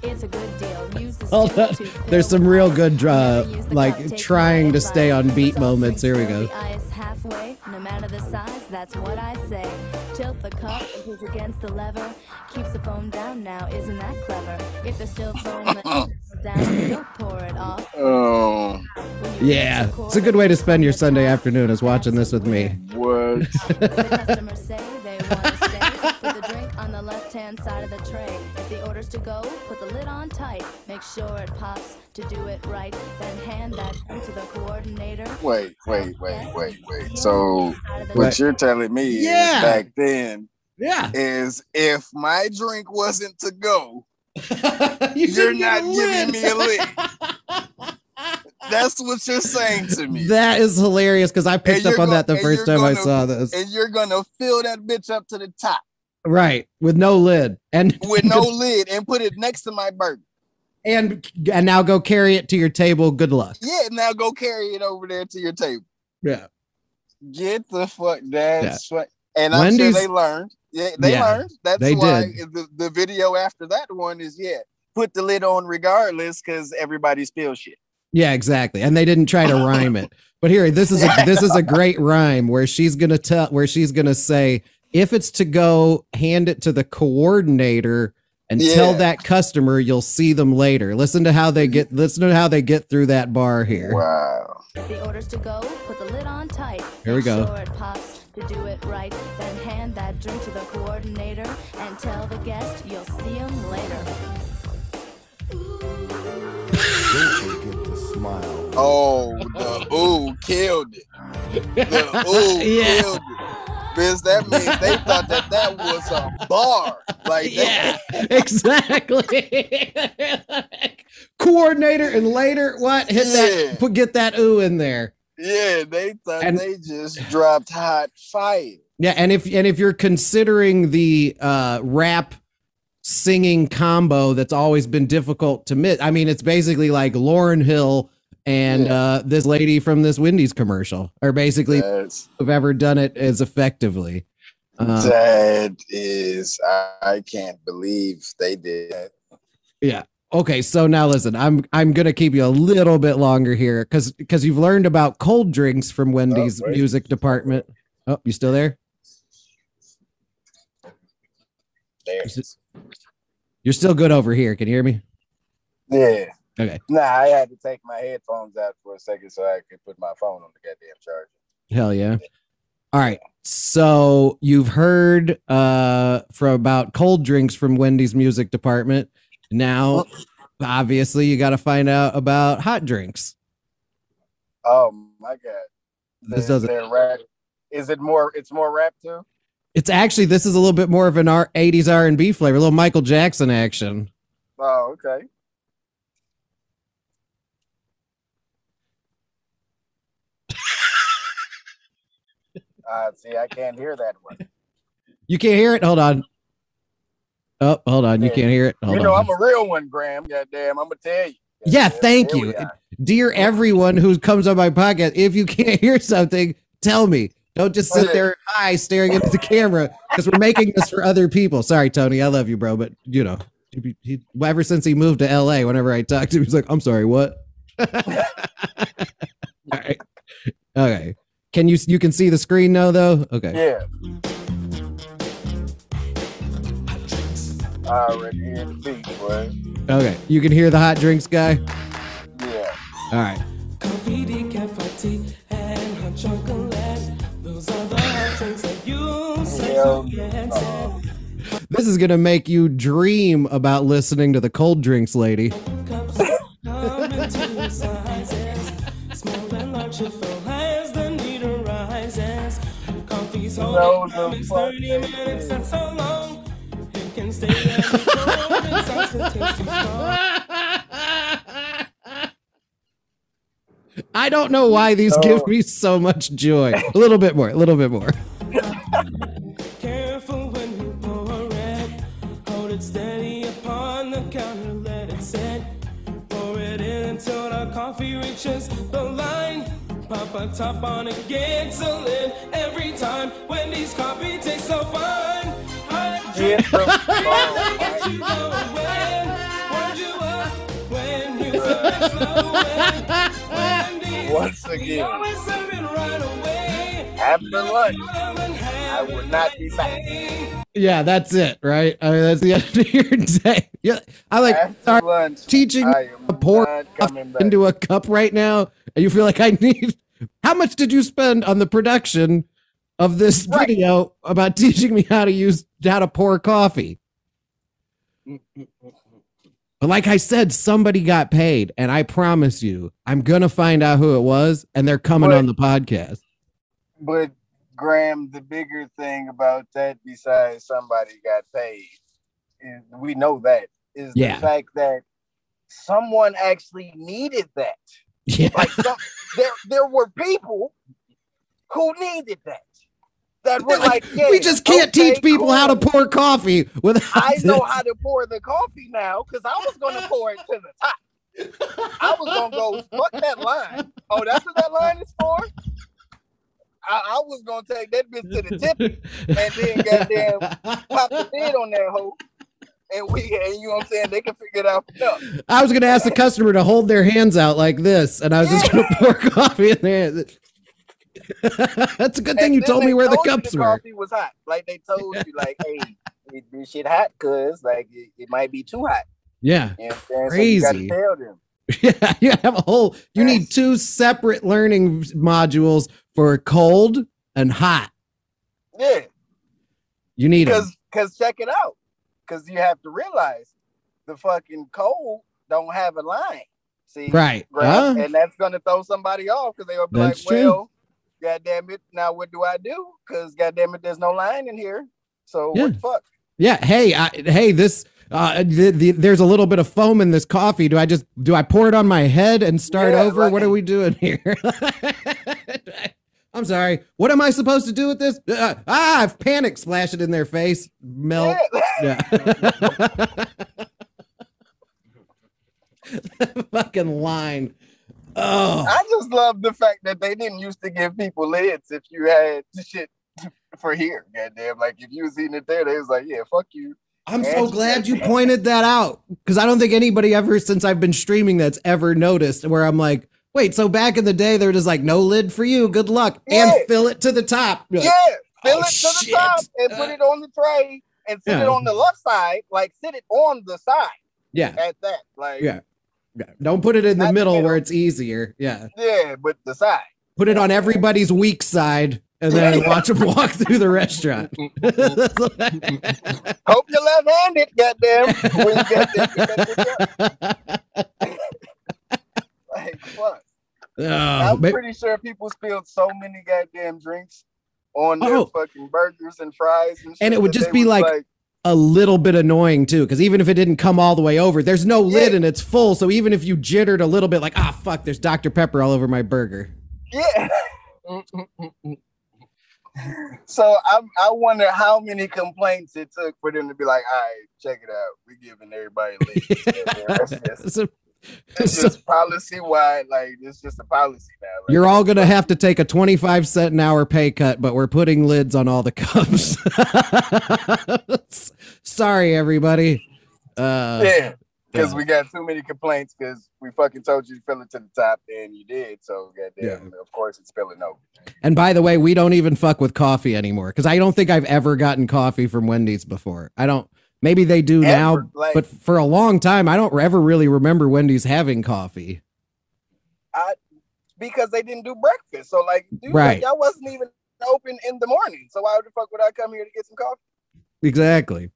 It's a good deal. Use the There's some real good, like trying to stay on beat moments. Here we go. Ice halfway, no matter the size, that's what I say. Tilt the cup and push against the lever. Keeps the foam down now, isn't that clever? If there's still foam down, don't pour it off. Oh. Yeah, it's a good way to spend your Sunday afternoon is watching this with me. What? The customers say they want to stay. Put the drink on the left-hand side of the tray. If the order's to go, put the lid on tight. Make sure it pops to do it right. Then hand that to the coordinator. Wait. So what you're telling me is back then is if my drink wasn't to go, you're not giving me a lid. That's what you're saying to me. That is hilarious because I picked up on that the first time I saw this. And you're going to fill that bitch up to the top. Right. With no lid. And with no lid and put it next to my burger. And now go carry it to your table. Good luck. Yeah, now go carry it over there to your table. Yeah. Get the fuck that. And I'm sure they learned. Yeah, they learned. That's why the video after that one is, put the lid on regardless because everybody spills shit. Yeah, exactly. And they didn't try to rhyme it. But here, this is a great rhyme where she's gonna say, if it's to go, hand it to the coordinator and tell that customer you'll see them later. Listen to how they get through that bar here. Wow. If the order's to go, put the lid on tight. Here we go. Sure it pops do it right, then hand that drink to the coordinator and tell the guest you'll see him later. Don't forget to smile. Oh, the ooh killed it. The ooh killed it. Biz, that means they thought that that was a bar. Like, yeah, exactly. Coordinator and later, what? Hit yeah. that, get that ooh in there. Yeah, they thought they just dropped hot fire. Yeah, and if you're considering the rap singing combo that's always been difficult to miss, I mean, it's basically like Lauryn Hill and yeah. This lady from this Wendy's commercial are basically who've ever done it as effectively. That is, I can't believe they did that. Yeah. Okay. So now listen, I'm going to keep you a little bit longer here because you've learned about cold drinks from Wendy's music department. Oh, you still there? You're still good over here. Can you hear me? Yeah. Okay. Nah, I had to take my headphones out for a second so I could put my phone on the goddamn charger. Hell yeah. All right. So you've heard from about cold drinks from Wendy's music department. Now, obviously, you got to find out about hot drinks. Oh, my God. This doesn't rap. Is it more? It's more rap, too? It's actually, this is a little bit more of an 80s R&B flavor, a little Michael Jackson action. Oh, okay. See, I can't hear that one. You can't hear it? Hold on. Oh, hold on. You can't hear it? Hold on. You know, I'm a real one, Graham. Goddamn, I'm going to tell you. Yeah, thank you. Dear everyone who comes on my podcast, if you can't hear something, tell me. Don't just sit there high staring at the camera because we're making this for other people. Sorry, Tony. I love you, bro. But, you know, he, ever since he moved to L.A., whenever I talk to him, he's like, I'm sorry, what? All right. Okay. Can you can see the screen now though? Okay. Yeah. I already hear the beat, boy. Okay. You can hear the hot drinks guy? Yeah. All right. Coffee, decaf, tea, and hot chocolate. Those are the hot drinks that you say. This is gonna make you dream about listening to the cold drinks lady. Cups come in two sizes, small and large. I don't know why these give me so much joy. A little bit more, a little bit more. Careful when you pour it. Hold it steady upon the counter, let it set. Pour it in until the coffee reaches the line. Pop a top on again, so lit every time. Wendy's coffee tastes so fine. Once again, after lunch, I would not be back. Yeah, that's it, right? I mean, that's the end of your day. Yeah, I like lunch, teaching a pour into a cup right now. You feel like I need, how much did you spend on the production of this video about teaching me how to pour coffee? But like I said, somebody got paid and I promise you, I'm going to find out who it was and they're coming on the podcast. But Graham, the bigger thing about that besides somebody got paid, is we know that, is the fact that someone actually needed that. Yeah. Like there were people who needed that were like yeah, we just can't teach people how to pour coffee without know how to pour the coffee now because I was going to pour it to the top. I was going to go fuck that line. Oh, that's what that line is for? I was going to take that bitch to the tip and then goddamn pop the lid on that hoe. And you know what I'm saying? They can figure it out. No. I was going to ask the customer to hold their hands out like this, and I was just going to pour coffee in there. That's a good thing you told me where the cups were. Coffee was hot. Like they told you, like, hey, this shit hot, cause like it might be too hot. Yeah, you know crazy. So you gotta tell them. Yeah, you have a whole. You need two separate learning modules for cold and hot. Yeah. You need them. Because check it out. Because you have to realize the fucking cold don't have a line. See? Right. Right? And that's going to throw somebody off because they'll be that's like, true. Well, goddamn it, now what do I do? Because goddamn it, there's no line in here. So yeah. What the fuck? Yeah. Hey, this... there's a little bit of foam in this coffee. Do I pour it on my head and start over? Right. What are we doing here? I'm sorry. What am I supposed to do with this? I've panic splashed it in their face. Melt. Yeah. That fucking line. Oh, I just love the fact that they didn't used to give people lids if you had shit for here. Goddamn. Like if you was eating it there, they was like, yeah, fuck you. I'm so glad you pointed that out because I don't think anybody ever since I've been streaming that's ever noticed where I'm like, wait, so back in the day, they're just like, no lid for you. Good luck. Yeah. And fill it to the top. Like, yeah. Fill it to the top and put it on the tray and sit it on the left side. Like sit it on the side. Yeah. At that. Like, yeah. Don't put it in the middle where it's easier. Yeah. Yeah. But the side. Put it on everybody's weak side. And then watch him walk through the restaurant. Hope you're left-handed, goddamn. Like, fuck. I'm pretty sure people spilled so many goddamn drinks on their fucking burgers and fries and shit. And it would just be like a little bit annoying, too, because even if it didn't come all the way over, there's no lid and it's full. So even if you jittered a little bit, like, fuck, there's Dr. Pepper all over my burger. Yeah. So I wonder how many complaints it took for them to be like, all right, check it out. We're giving everybody it's just policy wide. Like it's just a policy now. Right? You're all going to have to take a 25-cent an hour pay cut, but we're putting lids on all the cups. Sorry, everybody. Because we got too many complaints because we fucking told you to fill it to the top and you did. So, goddamn, of course, it's spilling over. And by the way, we don't even fuck with coffee anymore because I don't think I've ever gotten coffee from Wendy's before. I don't. Maybe they do now, like, but for a long time, I don't ever really remember Wendy's having coffee. Because they didn't do breakfast. So, like, dude, y'all wasn't even open in the morning. So why the fuck would I come here to get some coffee? Exactly.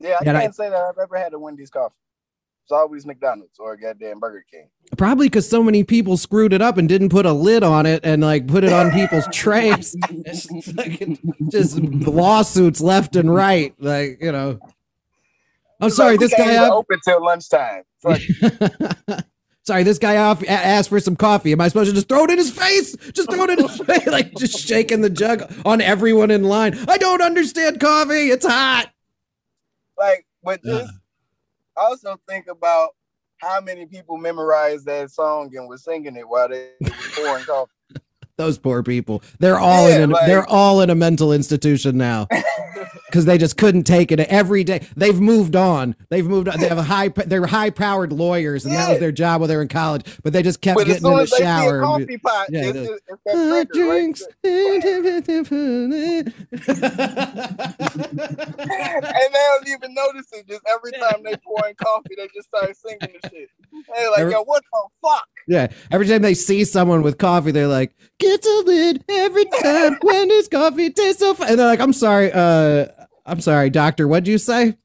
Yeah, I can't say that I've ever had a Wendy's coffee. It's always McDonald's or goddamn Burger King. Probably because so many people screwed it up and didn't put a lid on it and like put it on people's trays. Just lawsuits left and right. Like, you know. I'm sorry, this guy open till lunchtime. Sorry, this guy asked for some coffee. Am I supposed to just throw it in his face? Just throw it in his face, like just shaking the jug on everyone in line. I don't understand coffee. It's hot. Like, but this. Also think about how many people memorized that song and were singing it while they were pouring coffee. Those poor people. They're all they're all in a mental institution now because they just couldn't take it every day. They've moved on. They have they're high-powered lawyers, and that was their job while they were in college. But they just kept getting in the shower. And they don't even notice it. Just every time they pour in coffee, they just start singing the shit. They're like, yo, what the fuck? Yeah. Every time they see someone with coffee, they're like, gets a lid every time when his coffee tastes so fine. And they're like, I'm sorry, doctor, what'd you say?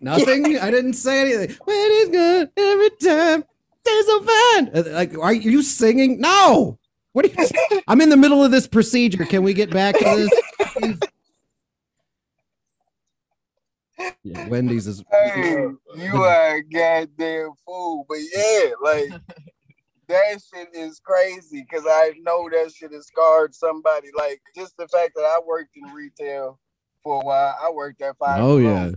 Nothing? I didn't say anything. When it's good every time, tastes so fine. Like, are you singing? No! What are you I'm in the middle of this procedure. Can we get back to this? Yeah, Wendy's is hey, you are a goddamn fool, but yeah, like that shit is crazy because I know that shit has scarred somebody. Like just the fact that I worked in retail for a while. I worked at 5 Below,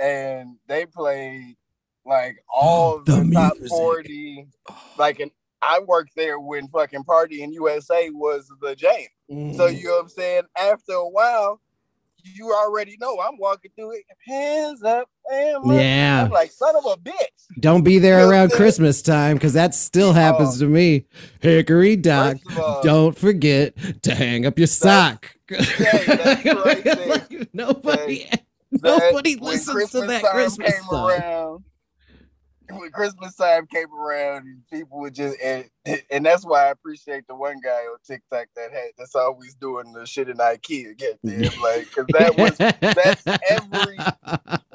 and they played like all the top 40. Like I worked there when fucking Party in USA was the jam. So you know what I'm saying? After a while, you already know I'm walking through it. Hands up, I'm like, son of a bitch. Don't be there around Christmas time because that still happens to me. Hickory Dock, don't forget to hang up your sock. Like, nobody listens to that Christmas song. Around, when Christmas time came around, and people would just and that's why I appreciate the one guy on TikTok that's always doing the shit in IKEA. Get there, like, because that's every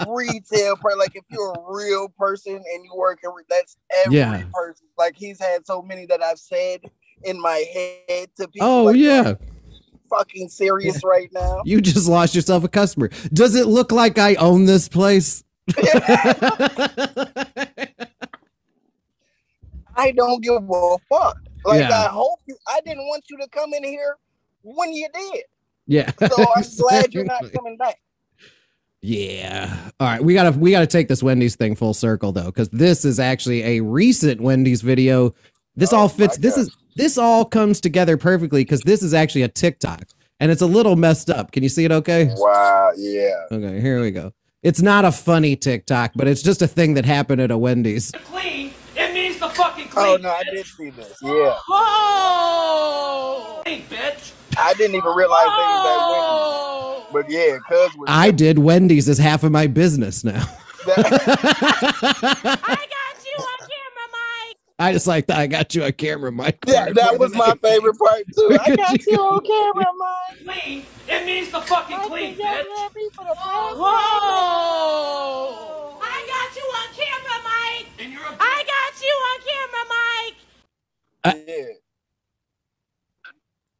retail person. Like, if you're a real person and you work, that's every person. Like, he's had so many that I've said in my head to people. Oh, like, yeah. Fucking serious right now. You just lost yourself a customer. Does it look like I own this place? I don't give a fuck. Like, I hope you. I didn't want you to come in here when you did. Yeah. So I'm glad you're not coming back. Yeah. All right. We gotta take this Wendy's thing full circle though, because this is actually a recent Wendy's video. This all fits. This all comes together perfectly because this is actually a TikTok and it's a little messed up. Can you see it? Okay. Wow. Yeah. Okay. Here we go. It's not a funny TikTok, but it's just a thing that happened at a Wendy's. Clean. It needs the fucking clean. Oh no, I did see this. Yeah. Oh. Hey, bitch. I didn't even realize they was at Wendy's. But yeah, cuz I did Wendy's as half of my business now. I got you on camera, Mike. I just like that. I got you on camera, Mike. Yeah, that was my favorite part too. I got you on camera, Mike. Clean. It needs the fucking clean, bitch. Whoa! I got you on camera, Mike. And you're I got you on camera, Mike.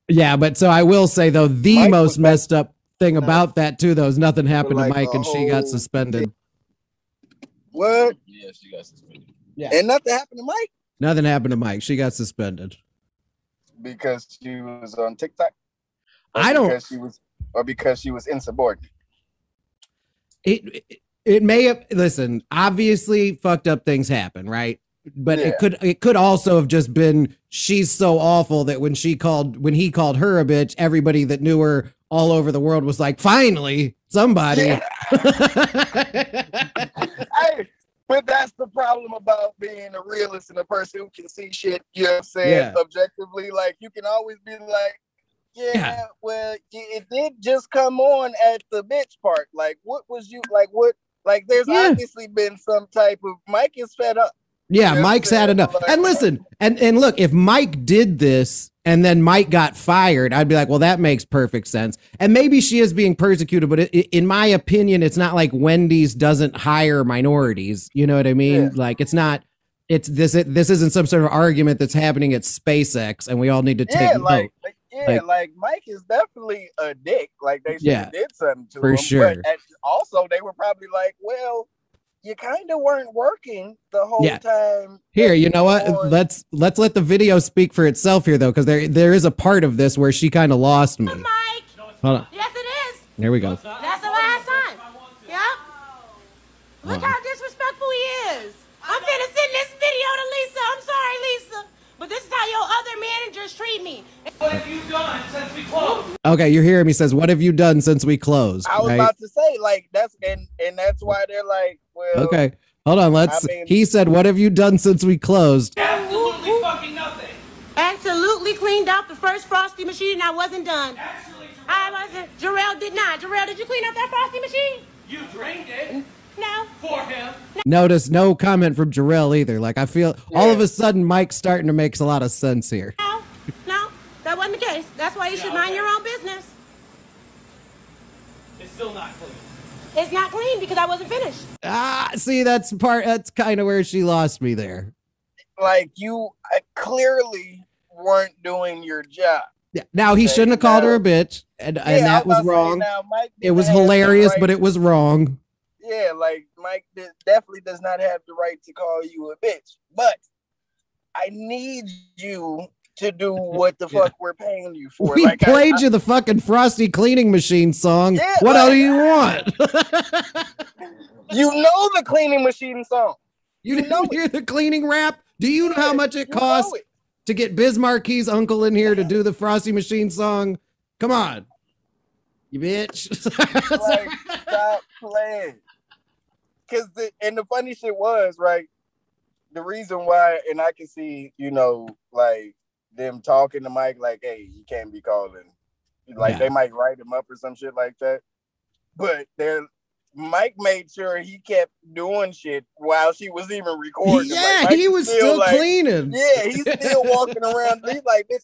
Yeah, but so I will say though, the Mike most messed up thing about that too, though, is nothing happened to Mike and she got suspended. What? Yeah, she got suspended. Yeah, and nothing happened to Mike. Nothing happened to Mike. She got suspended because she was on TikTok. Because she was insubordinate. It may have, listen, obviously fucked up things happen, right? But it could also have just been she's so awful that when he called her a bitch, everybody that knew her all over the world was like, finally, somebody. Yeah. But that's the problem about being a realist and a person who can see shit, you know what I'm saying, objectively. Like, you can always be like, yeah, well, it did just come on at the bitch part. Like, what was you like? What, like, there's obviously been some type of Mike is fed up. Yeah, you know, Mike's had enough. Like, and listen, and look, if Mike did this and then Mike got fired, I'd be like, well, that makes perfect sense. And maybe she is being persecuted, but in my opinion, it's not like Wendy's doesn't hire minorities. You know what I mean? Yeah. Like, it's not. It's this isn't some sort of argument that's happening at SpaceX, and we all need to take note. Like, Mike is definitely a dick. Like, they should have did something to him. For sure. But also, they were probably like, well, you kind of weren't working the whole time. Here, you know what? Let's let the video speak for itself here, though, because there is a part of this where she kind of lost me. Mike. Hold on. Yes, it is. There we go. That's the last time. Yep. Look how disrespectful he is. I'm going to send this video to Lisa. I'm sorry, Lisa. But this is how your other managers treat me. What have you done since we closed? Okay, you're hearing me says, what have you done since we closed? I was about to say, like, that's and that's why they're like, well. Okay, hold on. He said, what have you done since we closed? Absolutely fucking nothing. Absolutely cleaned out the first Frosty machine, and I wasn't done. Actually, Jarrell did not. Jarrell, did you clean up that Frosty machine? You drained it. No. For him. Notice no comment from Jarrell either. Like, I feel all of a sudden Mike's starting to make a lot of sense here. No, that wasn't the case. That's why you should mind your own business. It's still not clean. It's not clean because I wasn't finished. Ah, see, that's kind of where she lost me there. Like, you clearly weren't doing your job. Yeah. Now he shouldn't have called her a bitch, and that was wrong. It was hilarious, but it was wrong. Yeah, like, Mike definitely does not have the right to call you a bitch. But I need you to do what the fuck we're paying you for. We like, played you the fucking Frosty cleaning machine song. Yeah, what else do you want? You know the cleaning machine song. You didn't hear the cleaning rap? Do you know how much it costs to get Biz Marquis's uncle in here to do the Frosty machine song? Come on, you bitch. Like, stop playing. Because the funny shit was, right, the reason why, and I can see, you know, like, them talking to Mike, like, hey, you can't be calling. Like, they might write him up or some shit like that. But they're Mike made sure he kept doing shit while she was even recording. Yeah, like, he was still like, cleaning. Yeah, he's still walking around. He's like, "Bitch,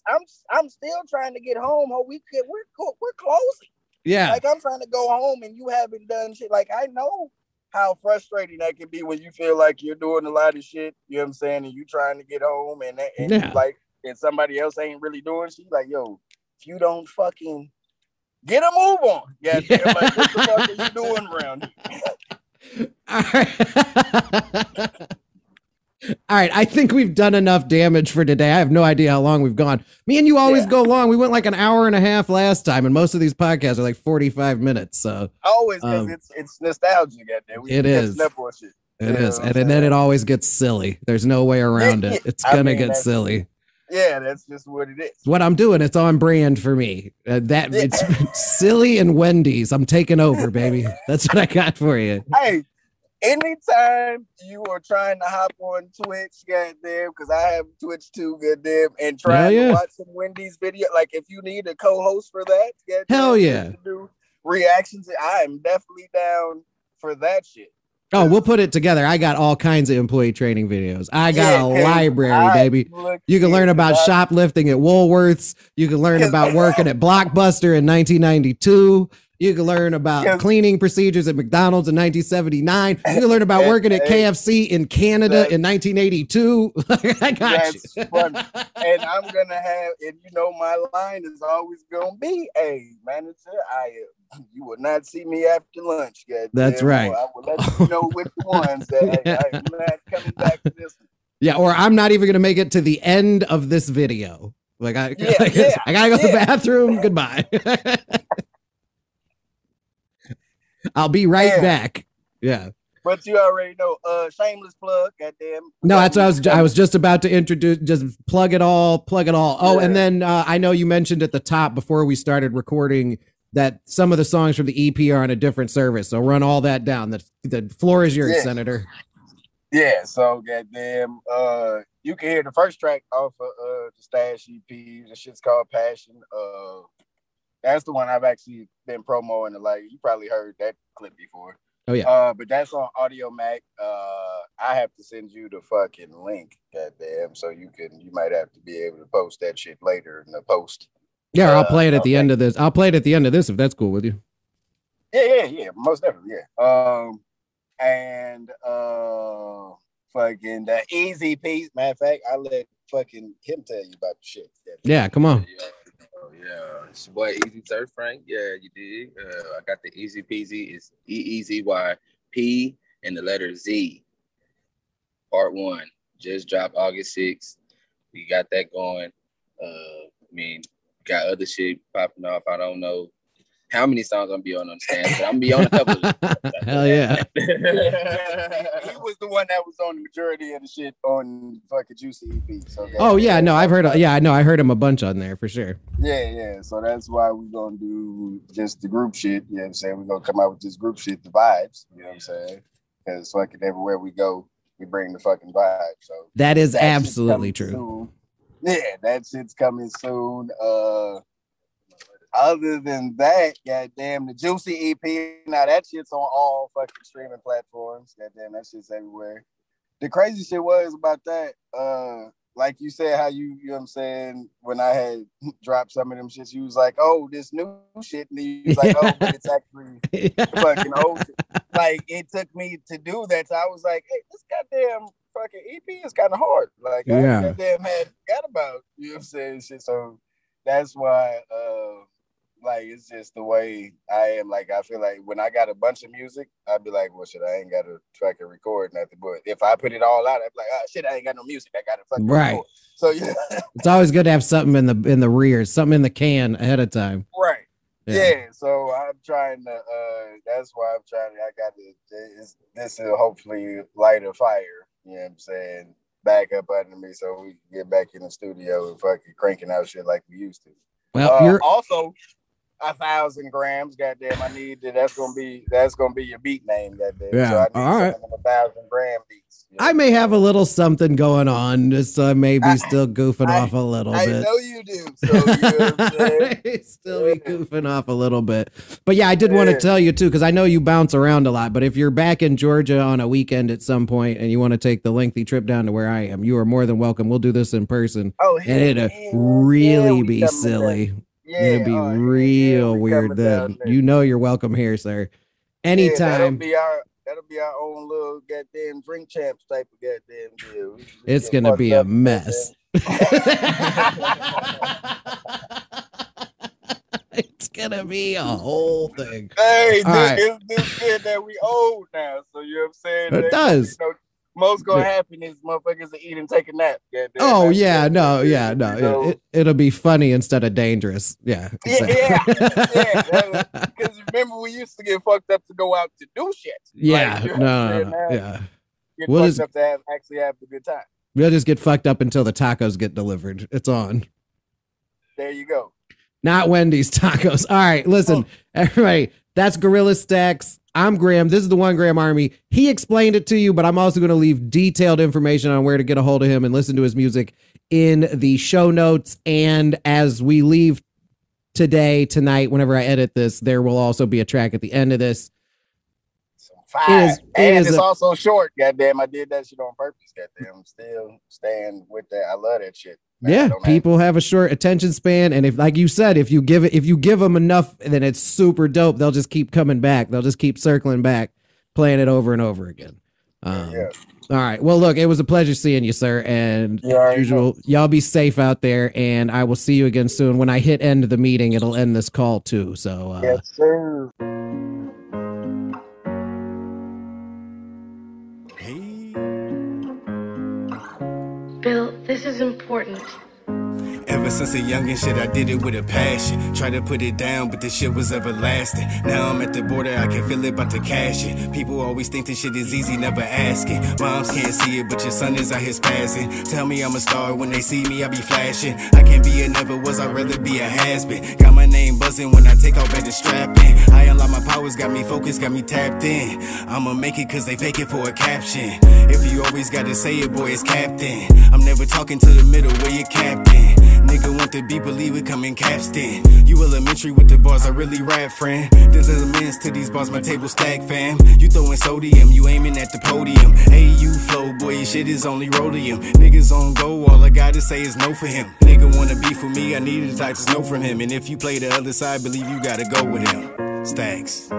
I'm still trying to get home. We're closing. Yeah, like I'm trying to go home, and you haven't done shit. Like I know how frustrating that can be when you feel like you're doing a lot of shit. You know what I'm saying? And you trying to get home, and like, and somebody else ain't really doing shit. Like, yo, if you don't fucking get a move on. Yeah. Like, what the fuck are you doing around here? All right. All right. I think we've done enough damage for today. I have no idea how long we've gone. Me and you always go long. We went like an hour and a half last time, and most of these podcasts are like 45 minutes. So always, because it's nostalgic out there. It is. It is. And then it always gets silly. There's no way around it. It's going to get silly. Yeah, that's just what it is. What I'm doing, it's on brand for me. It's silly and Wendy's. I'm taking over, baby. That's what I got for you. Hey, anytime you are trying to hop on Twitch, goddamn, because I have Twitch too, goddamn, and trying to watch some Wendy's video. Like, if you need a co-host for that, goddamn, hell yeah, to do reactions. I am definitely down for that shit. Oh, we'll put it together. I got all kinds of employee training videos. I got a library, baby. You can learn about shoplifting at Woolworths. You can learn about working at Blockbuster in 1992. You can learn about cleaning procedures at McDonald's in 1979. You can learn about working at KFC in Canada in 1982. I got you. Funny. And I'm going to have, and you know, my line is always going to be, hey, manager, you will not see me after lunch. God, that's right. I will let you know which ones that I'm not coming back to this one. Yeah, or I'm not even going to make it to the end of this video. Like, I got to go to the bathroom. Goodbye. I'll be right back. Yeah. But you already know, shameless plug, goddamn. No, that's what I was just about to introduce. Just plug it all. Oh, and then I know you mentioned at the top before we started recording that some of the songs from the EP are on a different service. So run all that down. The floor is yours, Senator. Yeah, so goddamn, you can hear the first track off of the Stash EP. The shit's called Passion. That's the one I've actually been promoting. Like, you probably heard that clip before. Oh yeah. But that's on Audio Mac. I have to send you the fucking link, goddamn, so you might have to be able to post that shit later in the post. Yeah, I'll play it at the end of this. I'll play it at the end of this if that's cool with you. Yeah, most definitely, yeah. Fucking the Easy Peasy. Matter of fact, I let fucking him tell you about the shit. Yeah, come on. Yeah, it's your boy Easy Third Frank. Yeah, you dig? I got the Easy Peasy. It's EEZYP and the letter Z. Part 1 just dropped August 6th. We got that going. I mean, got other shit popping off. I don't know how many songs I'm gonna be on the stand, but I'm gonna be on a couple of them. Hell yeah. He was the one that was on the majority of the shit on fucking Juicy EP. So I heard him a bunch on there for sure. Yeah. So that's why we're gonna do just the group shit. You know what I'm saying? We're gonna come out with this group shit, the vibes, you know what I'm saying? Because fucking everywhere we go, we bring the fucking vibe. So that is absolutely true. Soon. Yeah, that shit's coming soon. Other than that, goddamn, the Juicy EP. Now that shit's on all fucking streaming platforms. Goddamn, that shit's everywhere. The crazy shit was about that. Like you said, how you know what I'm saying, when I had dropped some of them shits, you was like, oh, this new shit. And you was like, oh, but it's actually fucking old shit. Like, it took me to do that. So I was like, hey, this goddamn fucking EP is kind of hard. Like, I goddamn had forgot about, you know what I'm saying, shit. So that's why, like, it's just the way I am. Like, I feel like when I got a bunch of music, I'd be like, well, shit, I ain't got to track and record nothing. But if I put it all out, I'd be like, oh, shit, I ain't got no music. I got to fucking record. So, yeah. It's always good to have something in the rear, something in the can ahead of time. Right. Yeah, so I'm trying to, that's why I'm trying to, I got to, this will hopefully light a fire, you know what I'm saying, back up under me so we can get back in the studio and fucking cranking out shit like we used to. Well, also... 1,000 grams, goddamn. I need to, that's gonna be your beat name, goddamn. Yeah. So I need all right. 1,000 gram beats. You know? I may have a little something going on. Just I may be still goofing off a little bit. I know you do. So you still be goofing off a little bit. But yeah, I did want to tell you too, because I know you bounce around a lot. But if you're back in Georgia on a weekend at some point and you want to take the lengthy trip down to where I am, you are more than welcome. We'll do this in person. Oh, and it'll really be silly. It'd be real weird then. You know you're welcome here, sir. Anytime. Yeah, that'll be our own little goddamn drink champs type of goddamn deal. It's gonna be a mess. It's gonna be a whole thing. Hey, it's good that we old now, so you know what I'm saying? It does. Most gonna happen is motherfuckers are eating, taking naps. Oh yeah, no. It'll be funny instead of dangerous. Yeah, exactly. Because remember we used to get fucked up to go out to do shit. Yeah, like, we'll just get fucked up to actually have a good time. We'll just get fucked up until the tacos get delivered. It's on. There you go. Not Wendy's tacos. All right, listen, everybody. That's Gorilla Stacks. I'm Graham. This is the One Graham Army. He explained it to you, but I'm also going to leave detailed information on where to get a hold of him and listen to his music in the show notes. And as we leave tonight, whenever I edit this, there will also be a track at the end of this. It's also short. Goddamn, I did that shit on purpose. Goddamn, I'm still staying with that. I love that shit. Man, yeah, people have a short attention span, and if, like you said, if you give them enough, then it's super dope. They'll just keep coming back. They'll just keep circling back, playing it over and over again. All right. Well, look, it was a pleasure seeing you, sir. And as usual, y'all be safe out there, and I will see you again soon. When I hit end of the meeting, it'll end this call too. So yes, sir. Bill, this is important. Ever since a youngin' shit, I did it with a passion. Tried to put it down, but this shit was everlasting. Now I'm at the border, I can feel it, about to cash it. People always think this shit is easy, never ask it. Moms can't see it, but your son is out here spazzing. Tell me I'm a star, when they see me, I be flashing. I can't be a never was, I'd rather be a has-been. Got my name buzzing when I take off at the strap in. I unlock my powers, got me focused, got me tapped in. I'ma make it cause they fake it for a caption. If you always gotta say it, boy, it's captain. I'm never talking to the middle, where you captain. Nigga want to be believer, come in capstan. You elementary with the bars, I really rap, friend. There's a means to these bars, my table stack, fam. You throwing sodium, you aiming at the podium. Hey, you flow, boy, shit is only rhodium. Niggas on go, all I gotta say is no for him. Nigga wanna be for me, I need a type of snow from him. And if you play the other side, believe you gotta go with him. Stacks.